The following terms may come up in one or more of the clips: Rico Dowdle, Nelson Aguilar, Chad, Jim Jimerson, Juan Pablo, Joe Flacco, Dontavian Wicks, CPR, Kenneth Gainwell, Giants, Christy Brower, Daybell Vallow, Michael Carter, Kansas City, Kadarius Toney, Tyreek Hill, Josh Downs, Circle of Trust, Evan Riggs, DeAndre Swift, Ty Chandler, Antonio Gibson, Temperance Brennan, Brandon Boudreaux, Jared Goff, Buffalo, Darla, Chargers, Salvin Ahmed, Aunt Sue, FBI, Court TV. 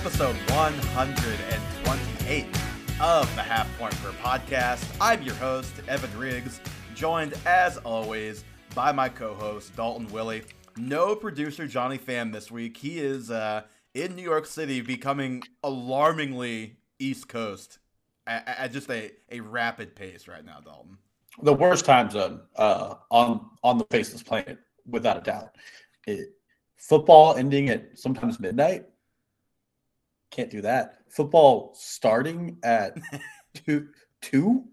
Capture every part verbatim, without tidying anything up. episode one twenty-eight of the Half Point Per Podcast. I'm your host, Evan Riggs, joined as always by my co-host, Dalton Willie. No producer Johnny Pham this week. He is uh, in New York City, becoming alarmingly East Coast at, at just a, a rapid pace right now, Dalton. The worst time zone uh, on, on the face of this planet, without a doubt. It, football ending at sometimes midnight. Can't do that. Football starting at two, two,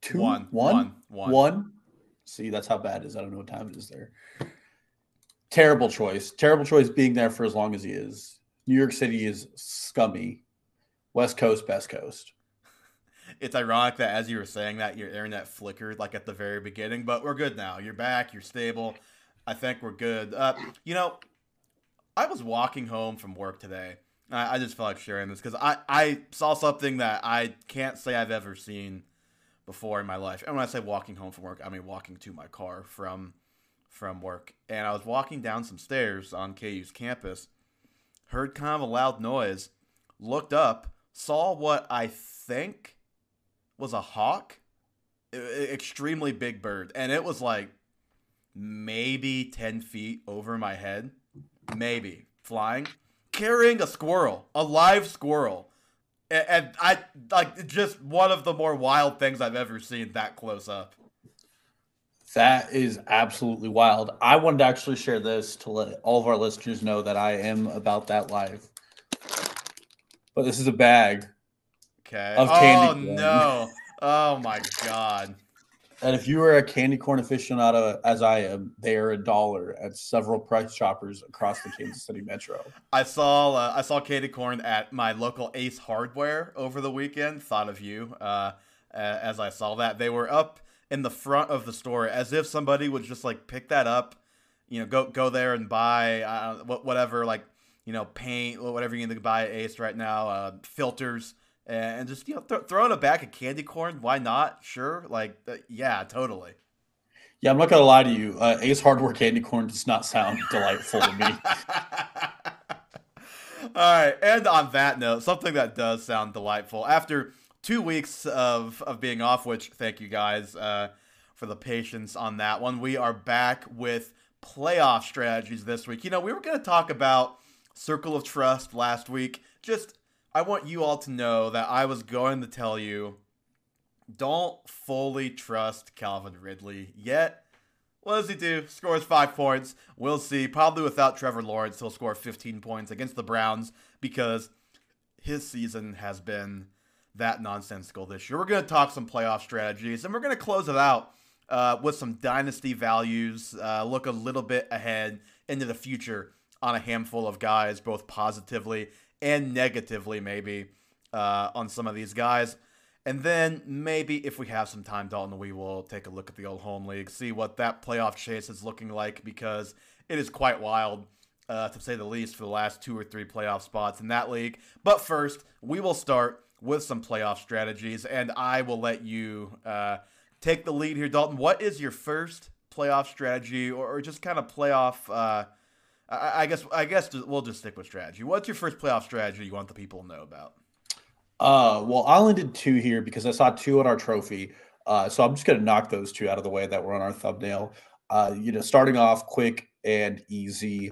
two, one, one, one, one. one. See, that's how bad it is. I don't know what time it is there. Terrible choice. Terrible choice being there for as long as he is. New York City is scummy. West Coast, best coast. It's ironic that as you were saying that, your internet flickered like at the very beginning, but we're good now. You're back. You're stable. I think we're good. Uh, you know, I was walking home from work today. I, I just felt like sharing this because I, I saw something that I can't say I've ever seen before in my life. And when I say walking home from work, I mean walking to my car from from work. And I was walking down some stairs on K U's campus, heard kind of a loud noise, looked up, saw what I think was a hawk, extremely big bird. And it was like maybe ten feet over my head, maybe flying, carrying a squirrel, a live squirrel. And, and I like just one of the more wild things I've ever seen that close up. That is absolutely wild. I wanted to actually share this to let all of our listeners know that I am about that life. But this is a bag. Okay. Of candy. Oh, no. Oh, my God. And if you are a candy corn aficionado, as I am, they are a dollar at several price shoppers across the Kansas City metro. I saw uh, I saw candy corn at my local Ace Hardware over the weekend. Thought of you uh, as I saw that. They were up in the front of the store as if somebody would just, like, pick that up, you know, go go there and buy uh, whatever, like, you know, paint, whatever you need to buy at Ace right now, uh, filters. And just, you know, th- throw in a bag of candy corn. Why not? Sure. Like, uh, yeah, totally. Yeah, I'm not going to lie to you. Uh, Ace Hardware candy corn does not sound delightful to me. All right. And on that note, something that does sound delightful. After two weeks of, of being off, which thank you guys uh, for the patience on that one, we are back with playoff strategies this week. You know, we were going to talk about Circle of Trust last week. Just... I want you all to know that I was going to tell you, don't fully trust Calvin Ridley yet. What does he do? Scores five points. We'll see. Probably without Trevor Lawrence, he'll score fifteen points against the Browns because his season has been that nonsensical this year. We're going to talk some playoff strategies, and we're going to close it out uh, with some dynasty values, uh, look a little bit ahead into the future on a handful of guys, both positively and negatively maybe uh, on some of these guys. And then maybe if we have some time, Dalton, we will take a look at the old home league, see what that playoff chase is looking like, because it is quite wild, uh, to say the least, for the last two or three playoff spots in that league. But first, we will start with some playoff strategies, and I will let you uh, take the lead here, Dalton. What is your first playoff strategy, or, or just kind of playoff uh I guess I guess we'll just stick with strategy. What's your first playoff strategy you want the people to know about? Uh, well, I only did two here because I saw two on our trophy. Uh, so I'm just going to knock those two out of the way that were on our thumbnail. Uh, you know, starting off quick and easy,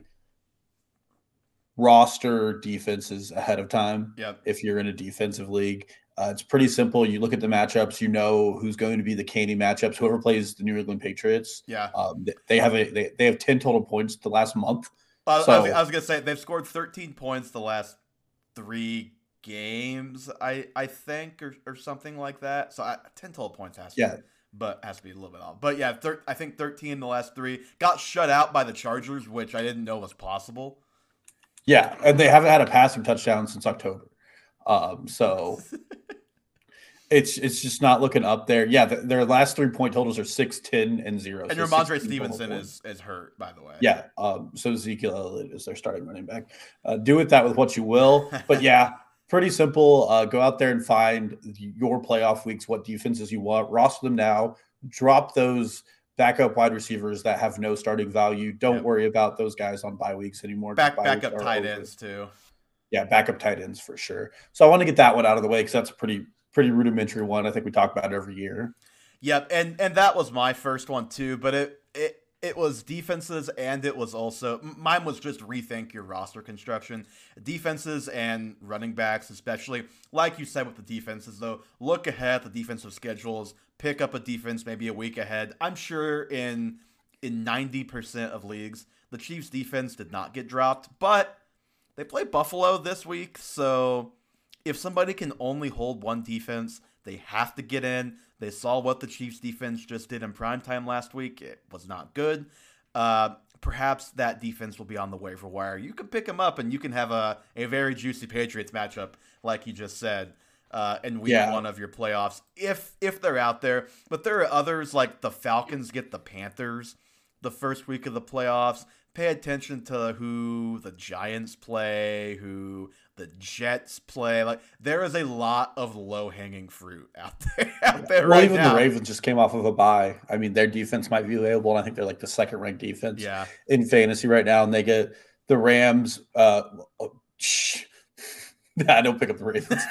roster defenses ahead of time. Yep. If you're in a defensive league, uh, it's pretty simple. You look at the matchups, you know who's going to be the candy matchups. Whoever plays the New England Patriots, yeah, um, they have a they, they have ten total points the last month. So, I was, was going to say, they've scored thirteen points the last three games, I I think, or, or something like that. So I, ten total points has to, yeah. be, but has to be a little bit off. But yeah, thir- I think thirteen the last three. Got shut out by the Chargers, which I didn't know was possible. Yeah, and they haven't had a passing touchdown since October. Um, so it's it's just not looking up there. Yeah, the, their last three-point totals are six, ten, and zero. And so Ramondre Stevenson is, is hurt, by the way. Yeah, um, so Ezekiel Elliott is their starting running back. Uh, do with that with what you will. But, yeah, pretty simple. Uh, go out there and find your playoff weeks, what defenses you want. Roster them now. Drop those backup wide receivers that have no starting value. Don't yep. worry about those guys on bye weeks anymore. Back, backup tight ends, too. Yeah, backup tight ends for sure. So I want to get that one out of the way because that's a pretty pretty rudimentary one. I think we talk about it every year. Yep, and and that was my first one too, but it it it was defenses, and it was also mine was just rethink your roster construction. Defenses and running backs especially. Like you said with the defenses though, look ahead at the defensive schedules, pick up a defense maybe a week ahead. I'm sure in in ninety percent of leagues, the Chiefs defense did not get dropped, but they play Buffalo this week, so if somebody can only hold one defense, they have to get in. They saw what the Chiefs defense just did in primetime last week. It was not good. Uh, perhaps that defense will be on the waiver wire. You can pick them up, and you can have a, a very juicy Patriots matchup, like you just said, uh, in week yeah. one of your playoffs, if if they're out there. But there are others, like the Falcons get the Panthers the first week of the playoffs. Pay attention to who the Giants play, who the Jets play. Like there is a lot of low-hanging fruit out there. Out there well, right even now. The Ravens just came off of a bye. I mean, their defense might be available, and I think they're like the second-ranked defense yeah. in fantasy right now. And they get the Rams. Uh, oh, nah, don't pick up the Ravens.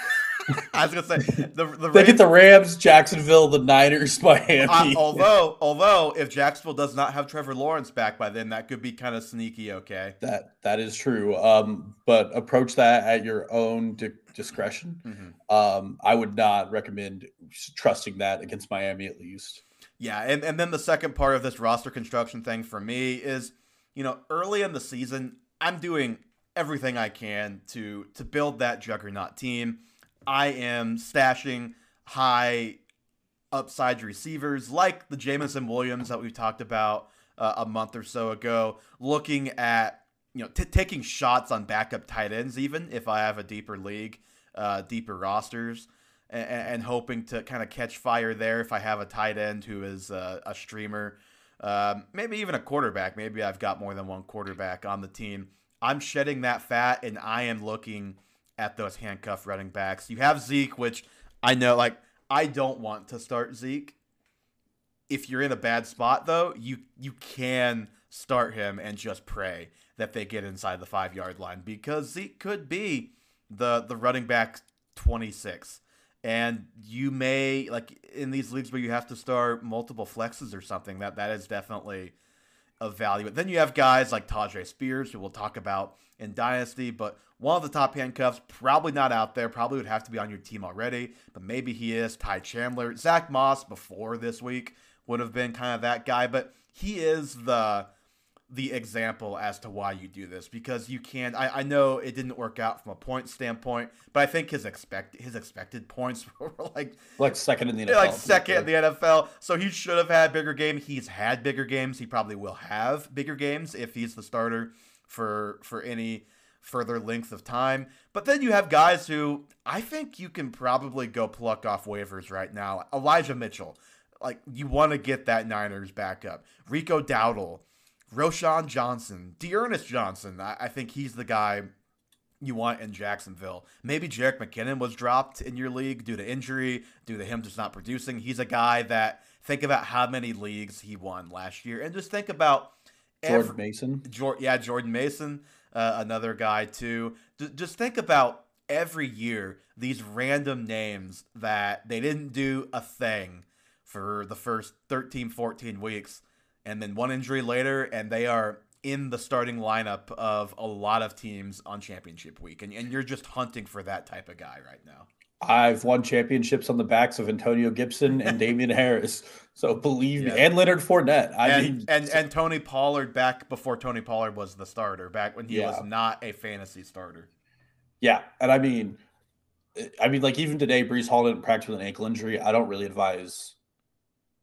I was gonna say the, the Ravens, they get the Rams, Jacksonville, the Niners, Miami. Uh, although, although if Jacksonville does not have Trevor Lawrence back by then, that could be kind of sneaky. Okay, that that is true. Um, but approach that at your own di- discretion. Mm-hmm. Um, I would not recommend trusting that against Miami, at least. Yeah, and and then the second part of this roster construction thing for me is, you know, early in the season, I'm doing everything I can to to build that juggernaut team. I am stashing high upside receivers like the Jameson Williams that we talked about uh, a month or so ago, looking at, you know, t- taking shots on backup tight ends, even if I have a deeper league, uh, deeper rosters, and, and hoping to kind of catch fire there if I have a tight end who is uh, a streamer, um, maybe even a quarterback. Maybe I've got more than one quarterback on the team. I'm shedding that fat, and I am looking at those handcuffed running backs. You have Zeke, which I know, like, I don't want to start Zeke. If you're in a bad spot, though, you you can start him and just pray that they get inside the five yard line, because Zeke could be the the running back twenty-six, and you may, like, in these leagues where you have to start multiple flexes or something. That that is definitely of value. Then you have guys like Tyjae Spears, who we'll talk about in Dynasty, but one of the top handcuffs, probably not out there, probably would have to be on your team already, but maybe he is. Ty Chandler, Zach Moss before this week would have been kind of that guy, but he is the the example as to why you do this, because you can. I, I know it didn't work out from a point standpoint, but I think his expect his expected points were like like second in the N F L, like second in the N F L. So he should have had bigger game. He's had bigger games. He probably will have bigger games if he's the starter for for any further length of time. But then you have guys who I think you can probably go pluck off waivers right now. Elijah Mitchell, like, you want to get that Niners backup. Rico Dowdle, Roshan Johnson, D'Ernest Johnson. I, I think he's the guy you want in Jacksonville. Maybe Jerick McKinnon was dropped in your league due to injury, due to him just not producing. He's a guy that, think about how many leagues he won last year, and just think about Jordan every, Mason. Jor, yeah, Jordan Mason, uh, another guy too. D- just think about every year these random names that they didn't do a thing for the first thirteen, fourteen weeks. And then one injury later, and they are in the starting lineup of a lot of teams on championship week. And, and you're just hunting for that type of guy right now. I've won championships on the backs of Antonio Gibson and Damian Harris. So believe yeah. me. And Leonard Fournette. I and, mean, and, and Tony Pollard, back before Tony Pollard was the starter, back when he yeah. was not a fantasy starter. Yeah. And I mean, I mean, like, even today, Breece Hall didn't practice with an ankle injury. I don't really advise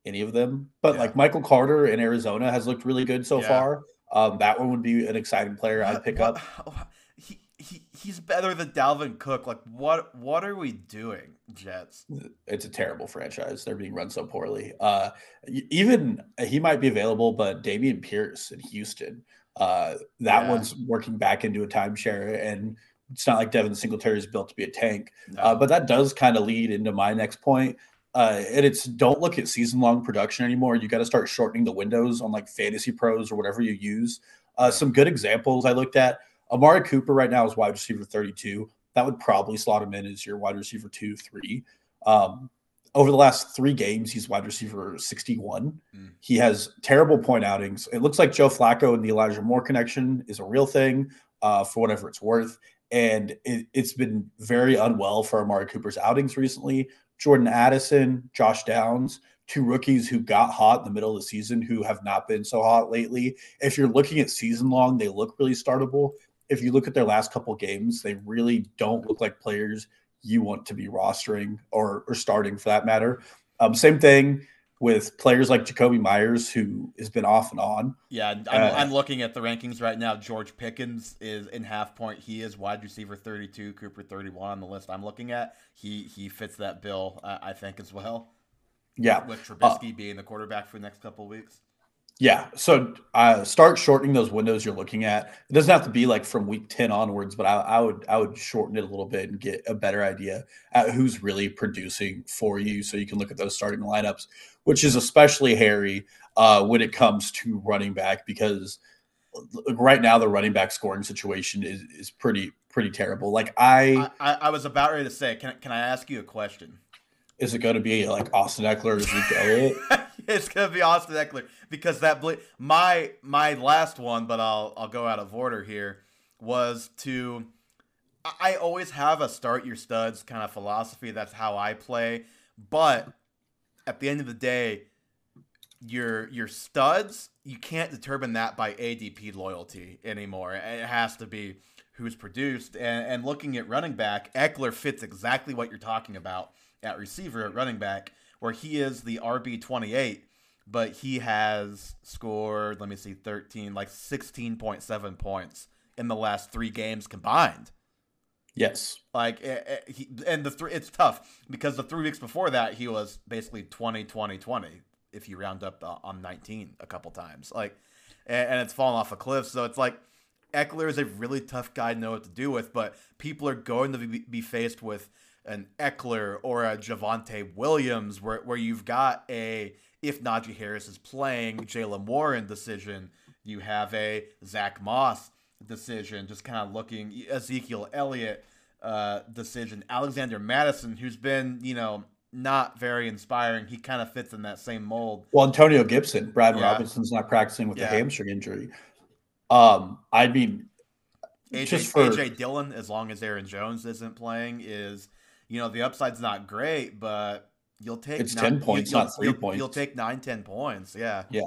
any of them, but yeah. like Michael Carter in Arizona has looked really good so yeah. far. Um, that one would be an exciting player I'd pick what, up. He, he he's better than Dalvin Cook. Like, what what are we doing, Jets? It's a terrible franchise. They're being run so poorly. Uh, even he might be available, but Dameon Pierce in Houston, uh, that yeah. one's working back into a timeshare, and it's not like Devin Singletary is built to be a tank. No. Uh, but that does kind of lead into my next point. Uh, and it's don't look at season-long production anymore. You got to start shortening the windows on, like, Fantasy Pros or whatever you use. Uh, some good examples I looked at Amari Cooper right now is wide receiver thirty-two. That would probably slot him in as your wide receiver two, three. Um, over the last three games, he's wide receiver sixty-one. Mm. He has terrible point outings. It looks like Joe Flacco and the Elijah Moore connection is a real thing, uh, for whatever it's worth. And it, it's been very unwell for Amari Cooper's outings recently. Jordan Addison, Josh Downs, two rookies who got hot in the middle of the season who have not been so hot lately. If you're looking at season long, they look really startable. If you look at their last couple games, they really don't look like players you want to be rostering or, or starting for that matter. Um, same thing with players like Jakobi Meyers, who has been off and on. Yeah, I'm, uh, I'm looking at the rankings right now. George Pickens is in half point. He is wide receiver thirty-two, Cooper thirty-one on the list I'm looking at. He he fits that bill, uh, I think, as well. Yeah. With Trubisky uh, being the quarterback for the next couple of weeks. Yeah, so uh, start shortening those windows you're looking at. It doesn't have to be like from week ten onwards, but I, I would I would shorten it a little bit and get a better idea at who's really producing for you, so you can look at those starting lineups, which is especially hairy uh, when it comes to running back, because right now the running back scoring situation is is pretty pretty terrible. Like I I, I was about ready to say, can can I ask you a question? Is it going to be like Austin Ekeler or Ezekiel Elliott? It's going to be Austin Ekeler, because that ble- my my last one, but I'll I'll go out of order here, was to I always have a start your studs kind of philosophy. That's how I play. But at the end of the day, your your studs, you can't determine that by A D P loyalty anymore. It has to be who's produced. And, and looking at running back, Ekeler fits exactly what you're talking about. At receiver, at running back, where he is the R B twenty-eight, but he has scored, let me see, thirteen, like sixteen point seven points in the last three games combined. Yes. Like, it, it, he, and the three, it's tough because the three weeks before that, he was basically twenty, twenty, twenty, if you round up on nineteen a couple times. Like, and, and it's fallen off a cliff. So it's like, Ekeler is a really tough guy to know what to do with, but people are going to be, be faced with an Ekeler or a Javonte Williams, where where you've got a, if Najee Harris is playing, Jaylen Warren decision. You have a Zach Moss decision, just kind of looking, Ezekiel Elliott uh, decision. Alexander Madison, who's been, you know, not very inspiring. He kind of fits in that same mold. Well, Antonio Gibson, Brad yeah. Robinson's not practicing with yeah. the hamstring injury. Um, I mean, A J, just for... A J Dillon, as long as Aaron Jones isn't playing, is... You know, the upside's not great, but you'll take it's nine, ten points, you'll, not three you'll, points. You'll take nine, ten points. Yeah. Yeah.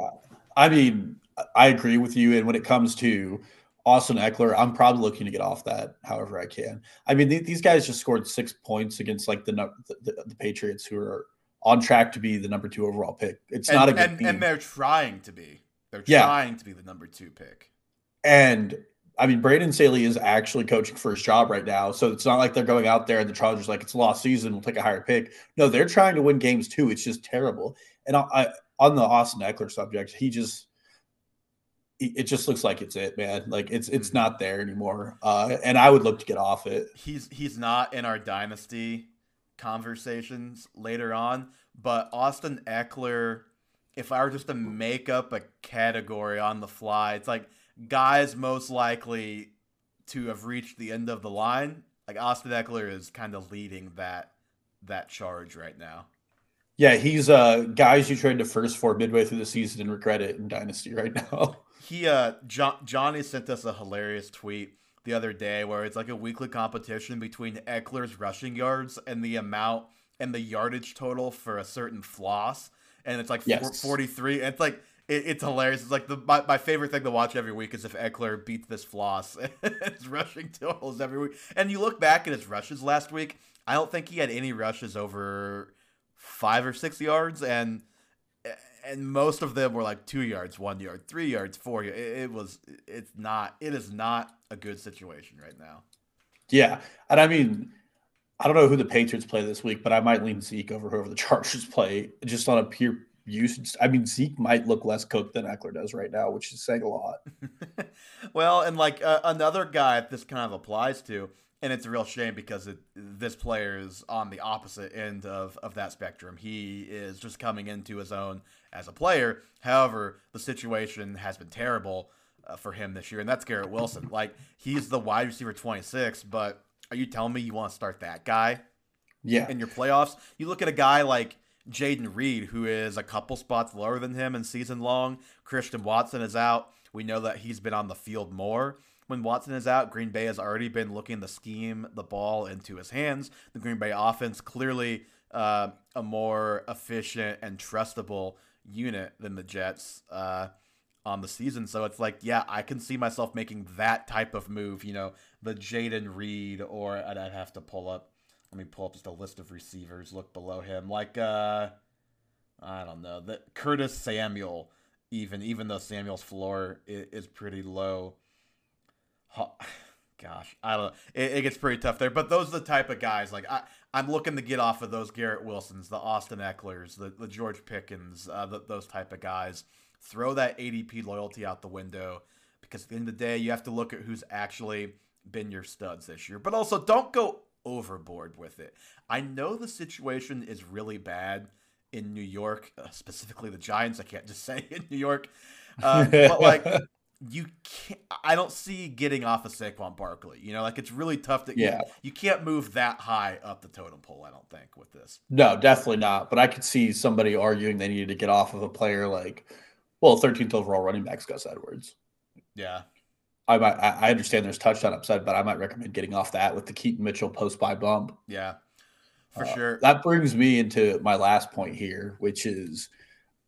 I mean, I agree with you. And when it comes to Austin Ekeler, I'm probably looking to get off that however I can. I mean, th- these guys just scored six points against like the, the the Patriots, who are on track to be the number two overall pick. It's and, not a good and, team. And they're trying to be. They're yeah. trying to be the number two pick. And I mean, Brandon Staley is actually coaching for his job right now, so it's not like they're going out there and the Chargers like, it's a lost season, we'll take a higher pick. No, they're trying to win games too. It's just terrible. And I, I, on the Austin Ekeler subject, he just – it just looks like it's it, man. Like, it's it's not there anymore, uh, and I would look to get off it. He's he's not in our dynasty conversations later on, but Austin Ekeler, if I were just to make up a category on the fly, it's like – guys most likely to have reached the end of the line, like Austin Ekeler is kind of leading that that charge right now. Yeah, he's uh, guys you traded the first for midway through the season and regret it in Dynasty right now. He uh, jo- Johnny sent us a hilarious tweet the other day where it's like a weekly competition between Eckler's rushing yards and the amount and the yardage total for a certain floss, and it's like yes. forty-three, and it's like. It, it's hilarious. It's like the my, my favorite thing to watch every week is if Ekeler beats this floss. His rushing totals every week. And you look back at his rushes last week, I don't think he had any rushes over five or six yards. And and most of them were like two yards, one yard, three yards, four yards. It, it was, it's not, it is not a good situation right now. Yeah. And I mean, I don't know who the Patriots play this week, but I might lean Zeke over whoever the Chargers play just on a pure usage. I mean, Zeke might look less cooked than Ekeler does right now, which is saying a lot. Well, and like uh, another guy this kind of applies to, and it's a real shame because it, this player is on the opposite end of, of that spectrum. He is just coming into his own as a player. However, the situation has been terrible. for him this year, and that's Garrett Wilson. Like, he's the wide receiver twenty-six, but are you telling me you want to start that guy? Yeah. In your playoffs? You look at a guy like Jaden Reed, who is a couple spots lower than him in season long. Christian Watson is out. We know that he's been on the field more. When Watson is out, Green Bay has already been looking to scheme the ball into his hands. The Green Bay offense, clearly uh, a more efficient and trustable unit than the Jets uh, on the season. So it's like, yeah, I can see myself making that type of move. You know, the Jaden Reed, or I'd have to pull up. Let me pull up just a list of receivers, look below him. Like, uh, I don't know, the Curtis Samuel, even even though Samuel's floor is, is pretty low. Gosh, I don't know. It, it gets pretty tough there. But those are the type of guys. Like, I, I'm looking to get off of those Garrett Wilsons, the Austin Ecklers, the, the George Pickens, uh, the, those type of guys. Throw that A D P loyalty out the window, because at the end of the day, you have to look at who's actually been your studs this year. But also, don't go overboard with it. I know the situation is really bad in New York, uh, specifically the Giants. I can't just say in New York. Uh, but, like... You can't. I don't see getting off of Saquon Barkley. You know, like, it's really tough to. Yeah. You, you can't move that high up the totem pole, I don't think, with this. No, definitely not. But I could see somebody arguing they needed to get off of a player like, well, thirteenth overall running back Gus Edwards. Yeah. I might. I understand there's touchdown upside, but I might recommend getting off that with the Keaton Mitchell post bye bump. Yeah, for uh, sure. That brings me into my last point here, which is.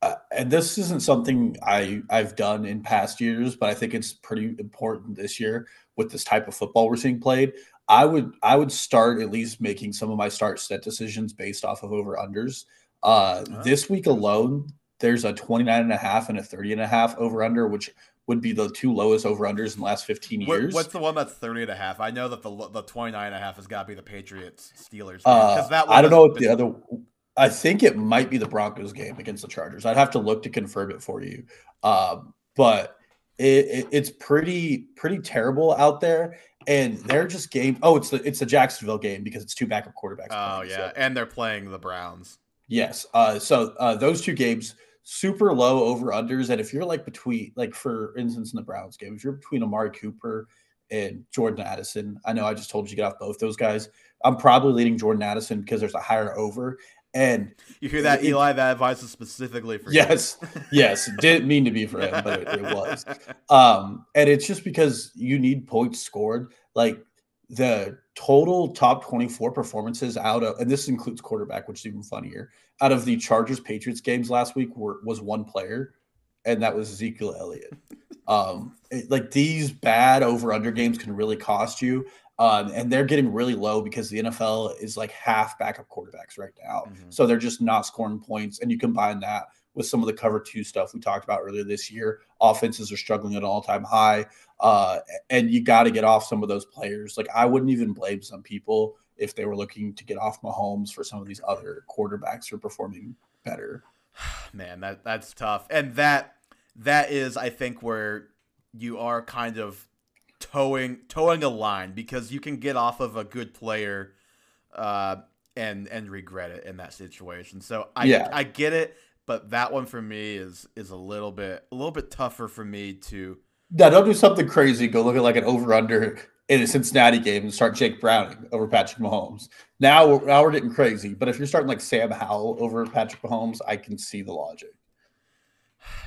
Uh, and this isn't something I, I've done in past years, but I think it's pretty important this year with this type of football we're seeing played. I would I would start at least making some of my start set decisions based off of over-unders. Uh, uh-huh. This week alone, there's a twenty-nine and a half and a thirty and a half over-under, which would be the two lowest over-unders in the last fifteen years. What, what's the one that's thirty and a half? I know that the the twenty-nine and a half has got to be the Patriots-Steelers. Uh, that I don't know what the other – I think it might be the Broncos game against the Chargers. I'd have to look to confirm it for you. Um, but it, it, it's pretty pretty terrible out there. And they're just game. Oh, it's the it's the Jacksonville game because it's two backup quarterbacks. Oh, playing, yeah. So. And they're playing the Browns. Yes. Uh, so uh, those two games, super low over-unders. And if you're like between, like for instance, in the Browns game, if you're between Amari Cooper and Jordan Addison, I know I just told you to get off both those guys. I'm probably leading Jordan Addison because there's a higher over. And you hear that, it, Eli, that advice is specifically for yes, you. Yes, yes. Didn't mean to be for him, but it, it was. Um, and it's just because you need points scored. Like the total top twenty-four performances out of, and this includes quarterback, which is even funnier, out of the Chargers Patriots games last week were, was one player, and that was Ezekiel Elliott. um, it, like these bad over-under games can really cost you. Um, and they're getting really low because the N F L is like half backup quarterbacks right now. Mm-hmm. So they're just not scoring points. And you combine that with some of the cover two stuff we talked about earlier this year. Offenses are struggling at an all-time high. Uh, and you got to get off some of those players. Like, I wouldn't even blame some people if they were looking to get off Mahomes for some of these other quarterbacks who are performing better. Man, that that's tough. And that that is, I think, where you are kind of – Towing, towing a line, because you can get off of a good player uh, and and regret it in that situation. So I yeah. I get it, but that one for me is is a little bit a little bit tougher for me to. Yeah, don't do something crazy. Go look at like an over under in a Cincinnati game and start Jake Browning over Patrick Mahomes. Now we're, now we're getting crazy. But if you're starting like Sam Howell over Patrick Mahomes, I can see the logic.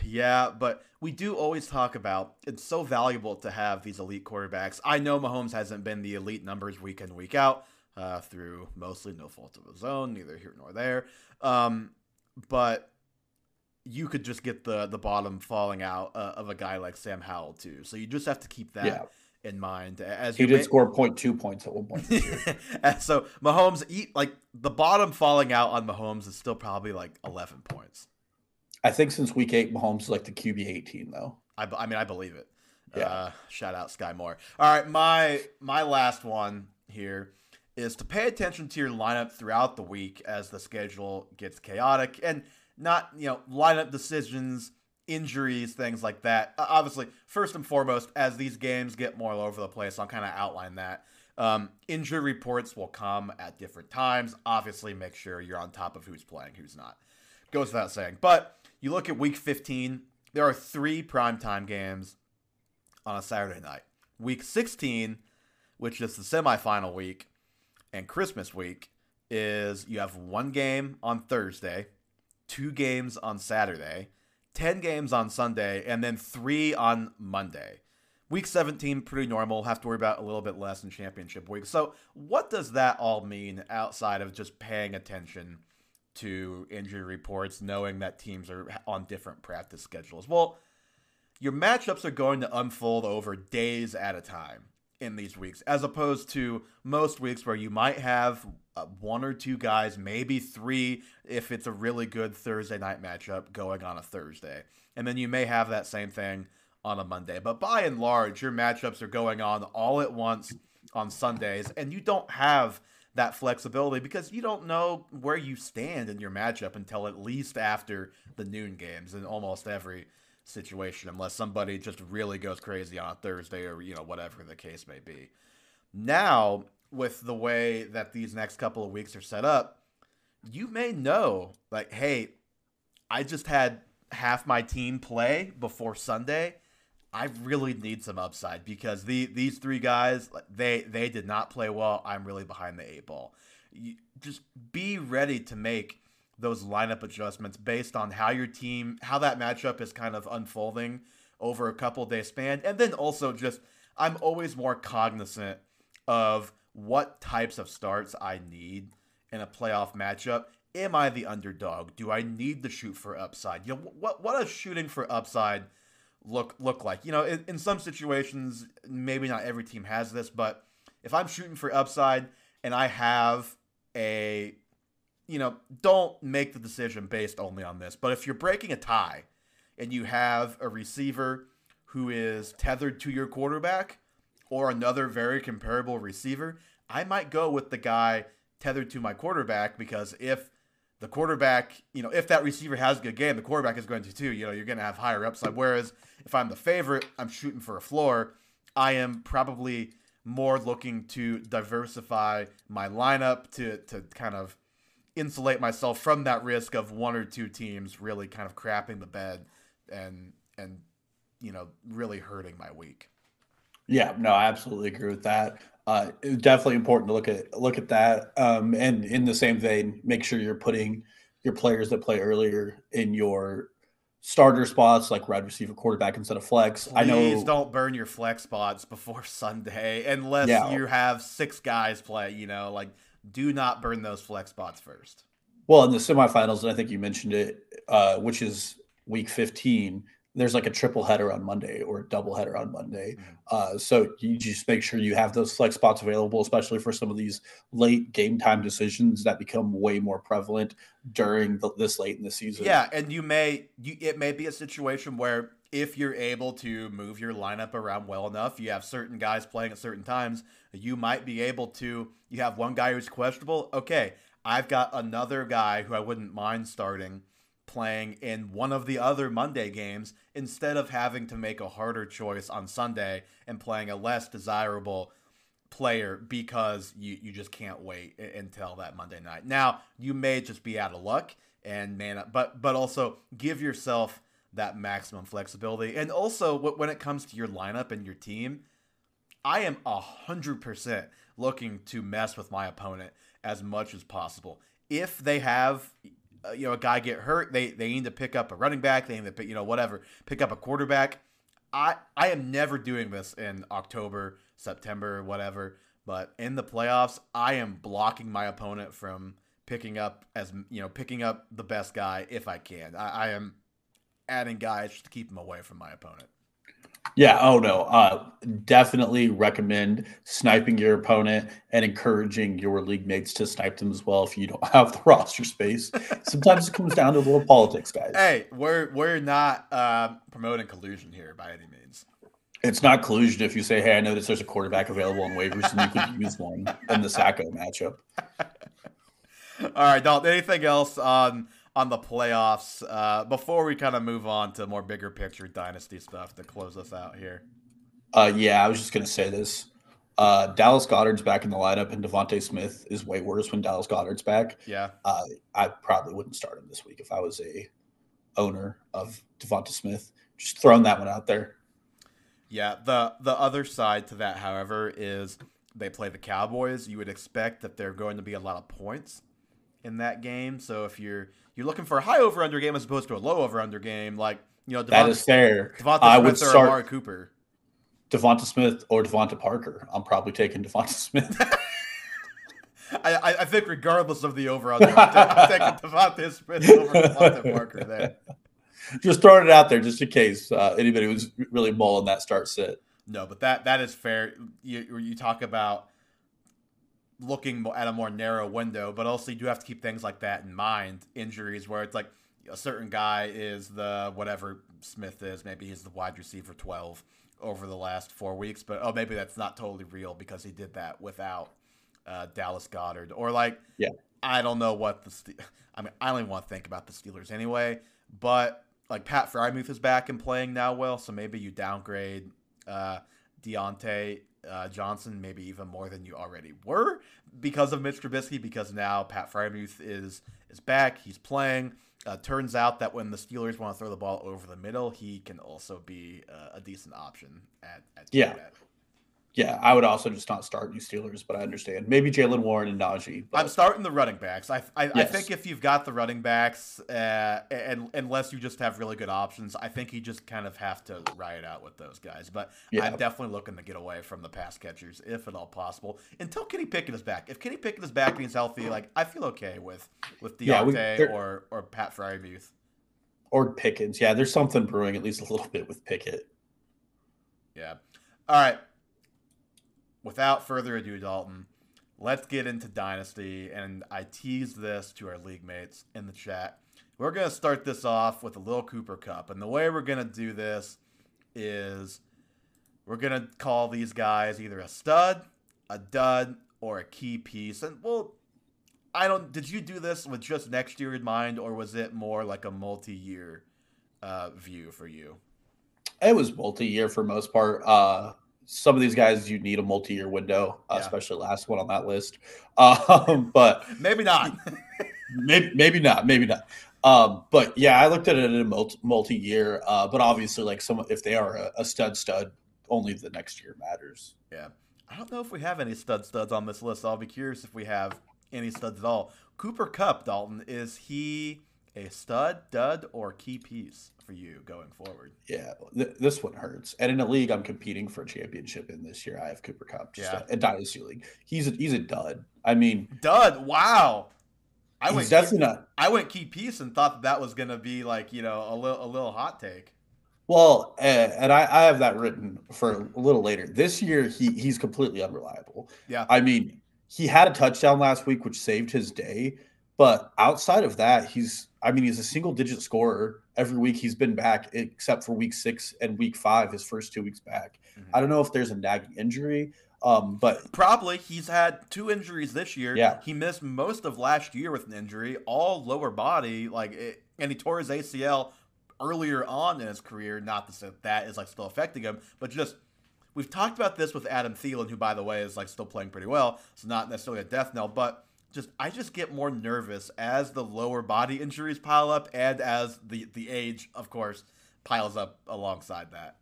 Yeah, but we do always talk about it's so valuable to have these elite quarterbacks. I know Mahomes hasn't been the elite numbers week in, week out uh, through mostly no fault of his own, neither here nor there. Um, but you could just get the the bottom falling out uh, of a guy like Sam Howell too. So you just have to keep that yeah. in mind. As he did may- score zero point two points at one point this year. So Mahomes, eat, like the bottom falling out on Mahomes is still probably like eleven points. I think since week eight, Mahomes is like the Q B eighteen, though. I, I mean, I believe it. Yeah. Uh, shout out Sky Moore. All right, my my last one here is to pay attention to your lineup throughout the week as the schedule gets chaotic, and not, you know, lineup decisions, injuries, things like that. Uh, obviously, first and foremost, as these games get more all over the place, I'll kind of outline that. Um, injury reports will come at different times. Obviously, make sure you're on top of who's playing, who's not. Goes without saying, but you look at week fifteen, there are three primetime games on a Saturday night. Week sixteen, which is the semifinal week, and Christmas week, is you have one game on Thursday, two games on Saturday, ten games on Sunday, and then three on Monday. Week seventeen, pretty normal. Have to worry about a little bit less in championship week. So what does that all mean outside of just paying attention to injury reports, knowing that teams are on different practice schedules? Well, your matchups are going to unfold over days at a time in these weeks, as opposed to most weeks where you might have one or two guys, maybe three, if it's a really good Thursday night matchup going on a Thursday. And then you may have that same thing on a Monday. But by and large, your matchups are going on all at once on Sundays, and you don't have that flexibility because you don't know where you stand in your matchup until at least after the noon games in almost every situation, unless somebody just really goes crazy on a Thursday or, you know, whatever the case may be. Now, with the way that these next couple of weeks are set up, you may know, like, hey, I just had half my team play before Sunday. I really need some upside because the these three guys, they they did not play well. I'm really behind the eight ball. You just be ready to make those lineup adjustments based on how your team, how that matchup is kind of unfolding over a couple day span. And then also just, I'm always more cognizant of what types of starts I need in a playoff matchup. Am I the underdog? Do I need to shoot for upside? You know, what what does shooting for upside look look like? You know, in, in some situations, maybe not every team has this, but if I'm shooting for upside and I have a, you know, don't make the decision based only on this, but if you're breaking a tie and you have a receiver who is tethered to your quarterback or another very comparable receiver, I might go with the guy tethered to my quarterback because if the quarterback, you know, if that receiver has a good game, the quarterback is going to too. You know, you're going to have higher upside. Whereas if I'm the favorite, I'm shooting for a floor. I am probably more looking to diversify my lineup to to kind of insulate myself from that risk of one or two teams really kind of crapping the bed and and you know really hurting my week. Yeah, no, I absolutely agree with that. Uh, it's definitely important to look at look at that, um, and in the same vein, make sure you're putting your players that play earlier in your starter spots, like wide receiver, quarterback instead of flex. Please I know, don't burn your flex spots before Sunday unless yeah. you have six guys play. You know, like do not burn those flex spots first. Well, in the semifinals, and I think you mentioned it, uh, which is week fifteen. There's like a triple header on Monday or a double header on Monday. Uh, so you just make sure you have those flex spots available, especially for some of these late game time decisions that become way more prevalent during the, this late in the season. Yeah. And you may, you, it may be a situation where if you're able to move your lineup around well enough, you have certain guys playing at certain times, you might be able to, you have one guy who's questionable. Okay. I've got another guy who I wouldn't mind starting playing in one of the other Monday games instead of having to make a harder choice on Sunday and playing a less desirable player because you, you just can't wait until that Monday night. Now, you may just be out of luck and may not, but, but also give yourself that maximum flexibility. And also when it comes to your lineup and your team, I am one hundred percent looking to mess with my opponent as much as possible. If they have... Uh, you know, a guy get hurt, they they need to pick up a running back, they need to pick, you know, whatever, pick up a quarterback. I, I am never doing this in October, September, whatever, but in the playoffs, I am blocking my opponent from picking up as, you know, picking up the best guy if I can. I, I am adding guys just to keep them away from my opponent. Yeah. Oh no. Uh, definitely recommend sniping your opponent and encouraging your league mates to snipe them as well. If you don't have the roster space, sometimes it comes down to a little politics, guys. Hey, we're, we're not uh, promoting collusion here by any means. It's not collusion. If you say, hey, I noticed there's a quarterback available on waivers and you could use one in the Sacco matchup. All right, Dalton, anything else on, on the playoffs, uh, before we kind of move on to more bigger picture dynasty stuff to close us out here? Uh, yeah, I was just going to say this. Uh, Dallas Goddard's back in the lineup, and Devontae Smith is way worse when Dallas Goddard's back. Yeah. Uh, I probably wouldn't start him this week if I was a owner of Devontae Smith. Just throwing that one out there. Yeah, the the other side to that, however, is they play the Cowboys. You would expect that there are going to be a lot of points in that game. So if you're you're looking for a high over-under game as opposed to a low over-under game, like, you know, Devonta, that is fair. Devonta I Smith would start or Amari Cooper. Devonta Smith or Devonta Parker. I'm probably taking Devonta Smith. I, I think regardless of the over-under, I'm taking Devonta Smith over Devonta Parker there. Just throwing it out there just in case uh, anybody was really mulling that start sit. No, but that that is fair. You you talk about looking at a more narrow window, but also you do have to keep things like that in mind. Injuries where it's like a certain guy is the whatever Smith is. Maybe he's the wide receiver twelve over the last four weeks, but oh, maybe that's not totally real because he did that without uh, Dallas Goedert. Or like, yeah, I don't know what the Ste- – I mean, I don't even want to think about the Steelers anyway, but – like Pat Freiermuth is back and playing now well, so maybe you downgrade uh, Deontay uh, Johnson maybe even more than you already were because of Mitch Trubisky, because now Pat Freiermuth is, is back. He's playing. Uh, turns out that when the Steelers want to throw the ball over the middle, he can also be uh, a decent option. at, at Yeah. At. Yeah, I would also just not start new Steelers, but I understand. Maybe Jaylen Warren and Najee. But... I'm starting the running backs. I I, yes. I think if you've got the running backs, uh, and, and unless you just have really good options, I think you just kind of have to ride out with those guys. But yeah. I'm definitely looking to get away from the pass catchers, if at all possible, until Kenny Pickett is back. If Kenny Pickett is back and he's healthy, like I feel okay with, with Deontay yeah, we, or, or Pat Freiermuth. Or Pickens. Yeah, there's something brewing at least a little bit with Pickett. Yeah. All right. Without further ado, Dalton, let's get into Dynasty, and I teased this to our league mates in the chat. We're going to start this off with a little Cooper Cup, and the way we're going to do this is we're going to call these guys either a stud, a dud, or a key piece. And, well, I don't – did you do this with just next year in mind, or was it more like a multi-year uh, view for you? It was multi-year for most part. Uh Some of these guys, you need a multi-year window, yeah. uh, especially last one on that list. Um, but maybe not. maybe, maybe not. Maybe not. Um, but, yeah, I looked at it in a multi- multi-year. Uh, but obviously, like, some, if they are a, a stud stud, only the next year matters. Yeah. I don't know if we have any stud studs on this list. I'll be curious if we have any studs at all. Cooper Kupp, Dalton, is he a stud, dud, or key piece for you going forward? Yeah, th- this one hurts. And in a league I'm competing for a championship in this year, I have Cooper Kupp. Just yeah. a, a dynasty league. He's a, he's a dud. I mean, dud. Wow. I went key, not, I went key piece and thought that, that was going to be like, you know, a little a little hot take. Well, and, and I, I have that written for a little later. This year he he's completely unreliable. Yeah. I mean, he had a touchdown last week which saved his day, but outside of that, he's I mean, he's a single-digit scorer every week he's been back, except for week six and week five, his first two weeks back. Mm-hmm. I don't know if there's a nagging injury, um, but probably he's had two injuries this year. Yeah. He missed most of last year with an injury, all lower body, like, it, and he tore his A C L earlier on in his career. Not to say that, that is like still affecting him, but just we've talked about this with Adam Thielen, who by the way is like still playing pretty well. It's not necessarily a death knell, but. Just I just get more nervous as the lower body injuries pile up and as the, the age, of course, piles up alongside that.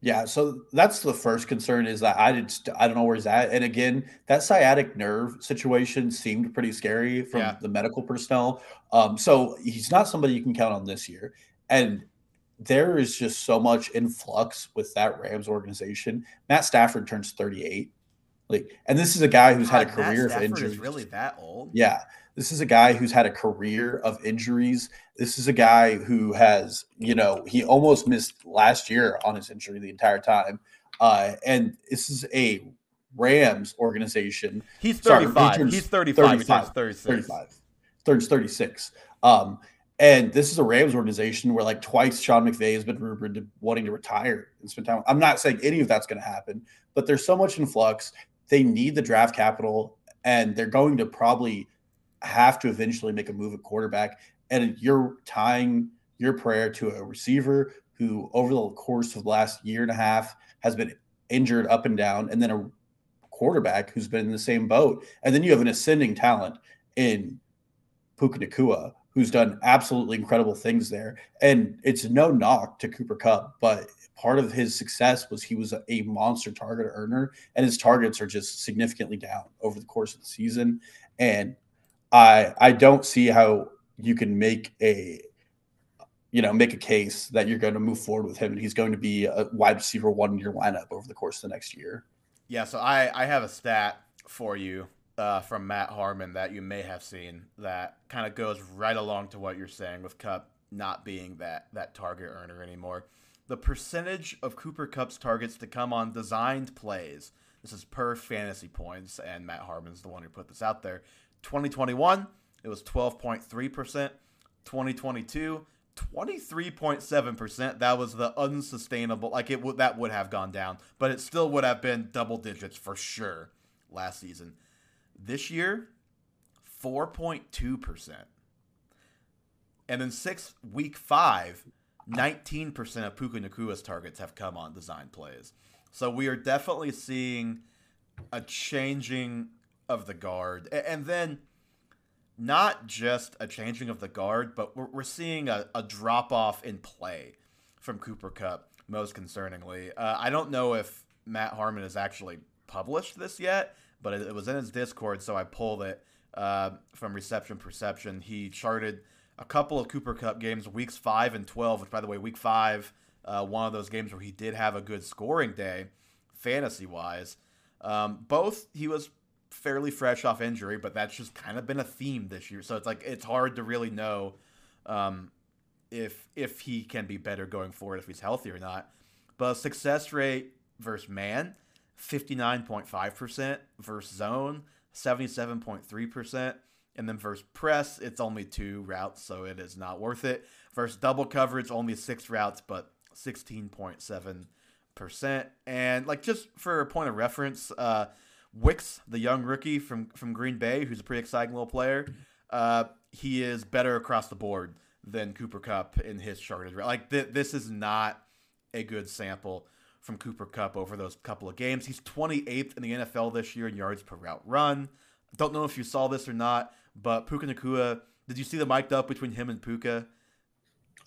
Yeah, so that's the first concern is that I did I don't know where he's at. And again, that sciatic nerve situation seemed pretty scary from yeah. the medical personnel. Um, so he's not somebody you can count on this year. And there is just so much in flux with that Rams organization. Matt Stafford turns thirty-eight. Like, and this is a guy who's God, had a career of injuries. Is really that old? Yeah, this is a guy who's had a career of injuries. This is a guy who has, you know, he almost missed last year on his injury the entire time. Uh, and this is a Rams organization. He's thirty-five. Sorry, he turns, He's thirty-five. thirty-five. thirty-six. thirty-five. Turns thirty-six. Um, and this is a Rams organization where, like, twice Sean McVay has been rumored to wanting to retire and spend time. I'm not saying any of that's going to happen, but there's so much in flux. They need the draft capital, and they're going to probably have to eventually make a move at quarterback. And you're tying your prayer to a receiver who, over the course of the last year and a half, has been injured up and down, and then a quarterback who's been in the same boat. And then you have an ascending talent in Puka Nacua, who's done absolutely incredible things there. And it's no knock to Cooper Kupp, but part of his success was he was a, a monster target earner, and his targets are just significantly down over the course of the season. And I I don't see how you can make a you know make a case that you're going to move forward with him and he's going to be a wide receiver one in your lineup over the course of the next year. Yeah, so I, I have a stat for you uh, from Matt Harmon that you may have seen that kind of goes right along to what you're saying with Kupp not being that that target earner anymore. The percentage of Cooper Kupp's targets to come on designed plays, this is per Fantasy Points, and Matt Harmon's the one who put this out there. twenty twenty-one, it was twelve point three percent. twenty twenty-two, twenty-three point seven percent. That was the unsustainable, like it would, that would have gone down, but it still would have been double digits for sure last season. This year, four point two percent. And in six, week five, nineteen percent of Puka Nakua's targets have come on design plays. So we are definitely seeing a changing of the guard. And then not just a changing of the guard, but we're seeing a, a drop-off in play from Cooper Kupp, most concerningly. Uh, I don't know if Matt Harmon has actually published this yet, but it, it was in his Discord, so I pulled it uh, from Reception Perception. He charted a couple of Cooper Kupp games, weeks five and twelve, which, by the way, week five, uh, one of those games where he did have a good scoring day, fantasy-wise. Um, both, he was fairly fresh off injury, but that's just kind of been a theme this year. So it's like it's hard to really know um, if if he can be better going forward, if he's healthy or not. But success rate versus man, fifty-nine point five percent, versus zone, seventy-seven point three percent. And then versus press, it's only two routes, so it is not worth it. Versus double coverage, only six routes, but sixteen point seven percent. And, like, just for a point of reference, uh, Wicks, the young rookie from, from Green Bay, who's a pretty exciting little player, uh, he is better across the board than Cooper Kupp in his charted route. Like, th- this is not a good sample from Cooper Kupp over those couple of games. He's twenty-eighth in the N F L this year in yards per route run. Don't know if you saw this or not, but Puka Nakua, did you see the mic'd up between him and Puka?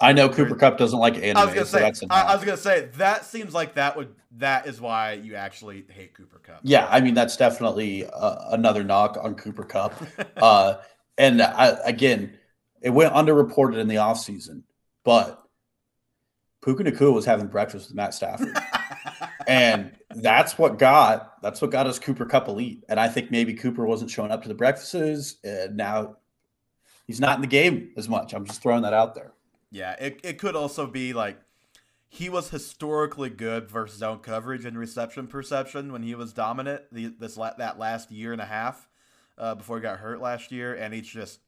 I know Cooper Kupp doesn't like anime. I was gonna so say, that's I, I was gonna say that seems like that would that is why you actually hate Cooper Kupp. Yeah, I mean that's definitely uh, another knock on Cooper Kupp. uh, and I, again, it went underreported in the offseason, but Puka Nakua was having breakfast with Matt Stafford, and that's what got that's what got us Cooper Kupp elite. And I think maybe Cooper wasn't showing up to the breakfasts, and now he's not in the game as much. I'm just throwing that out there. Yeah, it it could also be like he was historically good versus zone coverage and reception perception when he was dominant the, this that last year and a half uh, before he got hurt last year, and he's just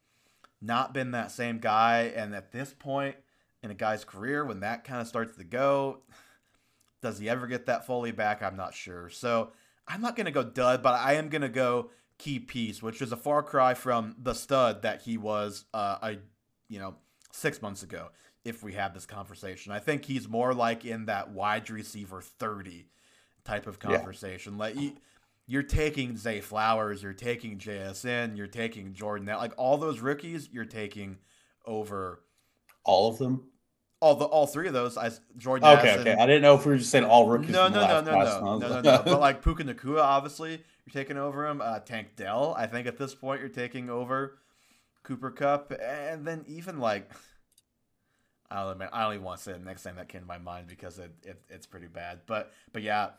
not been that same guy. And at this point in a guy's career, when that kind of starts to go, does he ever get that fully back? I'm not sure. So I'm not going to go dud, but I am going to go key piece, which is a far cry from the stud that he was uh, a you know. six months ago, if we had this conversation. I think he's more like in that wide receiver thirty type of conversation. Yeah. Like you, you're taking Zay Flowers, you're taking J S N, you're taking Jordan, like all those rookies, you're taking over all of them. All the all three of those, I Jordan. Okay, Addison, okay. I didn't know if we were just saying all rookies. No, no, no, no, no, no, no, no. But like Puka Nakua, obviously, you're taking over him. Uh, Tank Dell, I think at this point, you're taking over Cooper Kupp, and then even like I don't know, man, I don't even want to say the next thing that came to my mind because it, it it's pretty bad. But but yeah,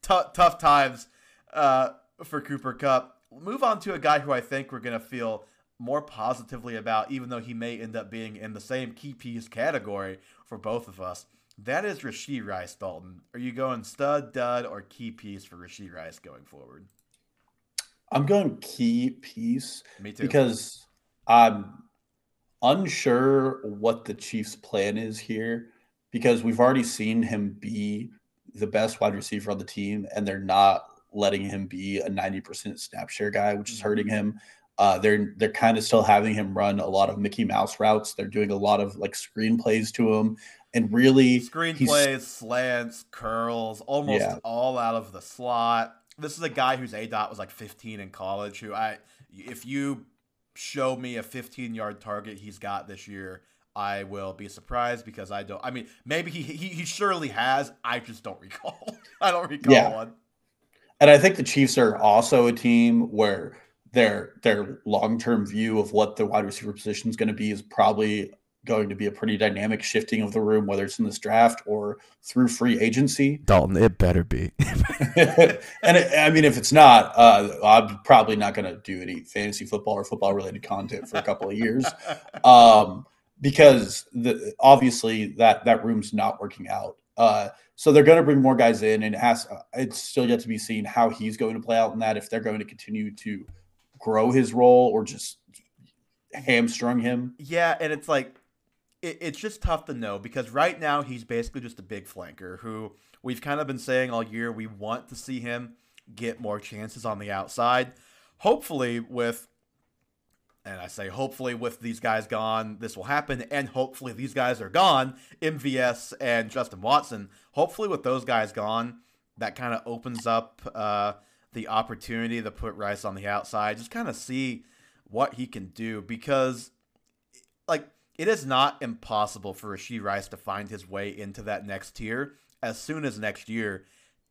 tough tough times uh, for Cooper Kupp. Move on to a guy who I think we're gonna feel more positively about, even though he may end up being in the same key piece category for both of us. That is Rashee Rice, Dalton. Are you going stud, dud, or key piece for Rashee Rice going forward? I'm going key piece. Me too. Because I'm unsure what the Chiefs' plan is here because we've already seen him be the best wide receiver on the team, and they're not letting him be a ninety percent snap share guy, which is hurting him. Uh, they're they're kind of still having him run a lot of Mickey Mouse routes. They're doing a lot of like screen plays to him. And really, screen plays, slants, curls, almost yeah. all out of the slot. This is a guy whose A DOT was like fifteen in college, who I, if you show me a fifteen-yard target he's got this year, I will be surprised, because I don't. I mean, maybe he he, he surely has. I just don't recall. I don't recall yeah. one. And I think the Chiefs are also a team where their their long-term view of what the wide receiver position is going to be is probably going to be a pretty dynamic shifting of the room, whether it's in this draft or through free agency. Dalton, it better be. And it, I mean, if it's not, uh, I'm probably not going to do any fantasy football or football related content for a couple of years. Um, because the, obviously that, that room's not working out. Uh, so they're going to bring more guys in, and ask, uh, it's still yet to be seen how he's going to play out in that, if they're going to continue to grow his role or just hamstrung him. Yeah. And it's like, it's just tough to know, because right now he's basically just a big flanker who we've kind of been saying all year we want to see him get more chances on the outside. Hopefully with, and I say hopefully with these guys gone, this will happen, and hopefully these guys are gone, M V S and Justin Watson. Hopefully with those guys gone, that kind of opens up uh, the opportunity to put Rice on the outside, just kind of see what he can do, because like, it is not impossible for Rashee Rice to find his way into that next tier as soon as next year,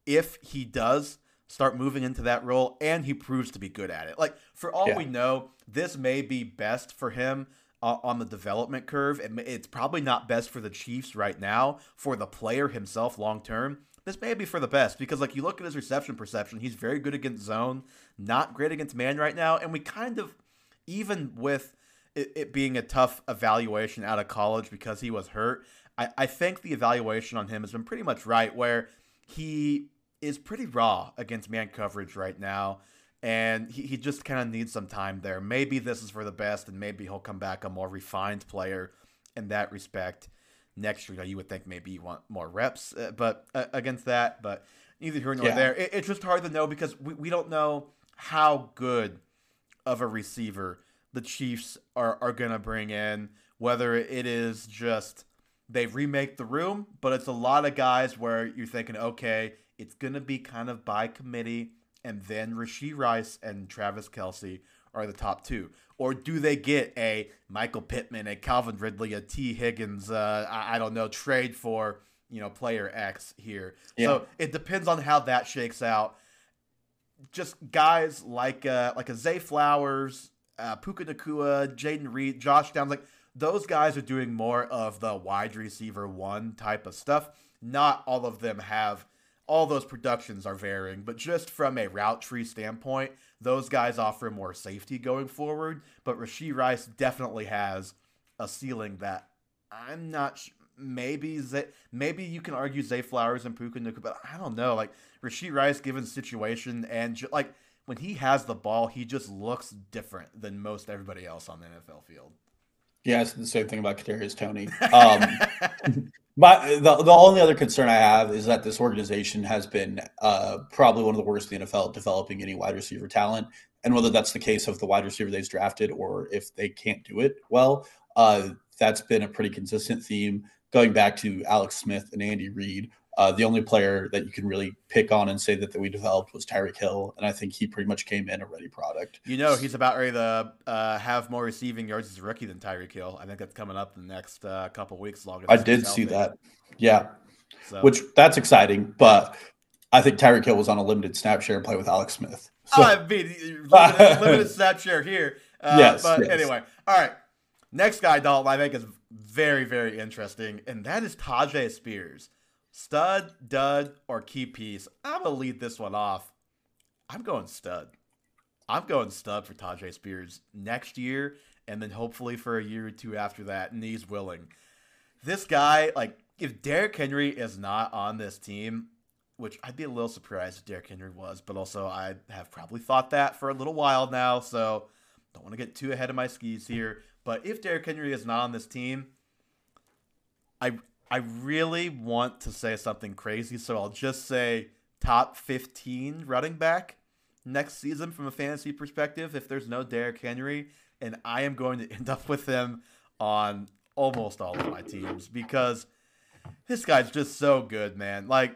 if he does start moving into that role and he proves to be good at it. Like, for all yeah. we know, this may be best for him uh, on the development curve. It, it's probably not best for the Chiefs right now, for the player himself long-term. This may be for the best, because like, you look at his reception perception, he's very good against zone, not great against man right now. And we kind of, even with it being a tough evaluation out of college because he was hurt, I, I think the evaluation on him has been pretty much right, where he is pretty raw against man coverage right now, and he, he just kind of needs some time there. Maybe this is for the best, and maybe he'll come back a more refined player in that respect next year. Now, you would think maybe you want more reps uh, but uh, against that, but neither here nor yeah. there. It, it's just hard to know, because we, we don't know how good of a receiver the Chiefs are, are going to bring in, whether it is just they remake the room, but it's a lot of guys where you're thinking, okay, it's going to be kind of by committee, and then Rashee Rice and Travis Kelce are the top two. Or do they get a Michael Pittman, a Calvin Ridley, a T. Higgins, uh, I, I don't know, trade for, you know, player X here. Yeah. So it depends on how that shakes out. Just guys like, uh, like a Zay Flowers, Uh, Puka Nacua, Jaden Reed, Josh Downs, like those guys are doing more of the wide receiver one type of stuff. Not all of them have, all those productions are varying, but just from a route tree standpoint, those guys offer more safety going forward. But Rashee Rice definitely has a ceiling that I'm not sure. Maybe Zay, maybe you can argue Zay Flowers and Puka Nacua, but I don't know. Like Rashee Rice, given situation and ju- like, when he has the ball, he just looks different than most everybody else on the N F L field. Yeah, it's the same thing about Kadarius Toney. Um, my, the, the only other concern I have is that this organization has been uh, probably one of the worst in the N F L at developing any wide receiver talent. And whether that's the case of the wide receiver they've drafted or if they can't do it well, uh, that's been a pretty consistent theme going back to Alex Smith and Andy Reid. Uh, the only player that you can really pick on and say that, that we developed was Tyreek Hill, and I think he pretty much came in a ready product. You know, he's about ready to uh, have more receiving yards as a rookie than Tyreek Hill. I think that's coming up in the next uh, couple weeks. Long I did see that. Yeah, so. Which that's exciting, but I think Tyreek Hill was on a limited snap share and play with Alex Smith. So. I mean, limited, limited snap share here. Uh, yes. But yes. Anyway, all right. Next guy, Dalton, I think is very, very interesting, and that is Tyjae Spears. Stud, dud, or key piece? I'm going to lead this one off. I'm going stud. I'm going stud for Tyjae Spears next year, and then hopefully for a year or two after that, knees willing. This guy, like, if Derrick Henry is not on this team, which I'd be a little surprised if Derrick Henry was, but also I have probably thought that for a little while now, so don't want to get too ahead of my skis here. But if Derrick Henry is not on this team, I... I really want to say something crazy, so I'll just say top fifteen running back next season from a fantasy perspective if there's no Derrick Henry, and I am going to end up with him on almost all of my teams because this guy's just so good, man. Like,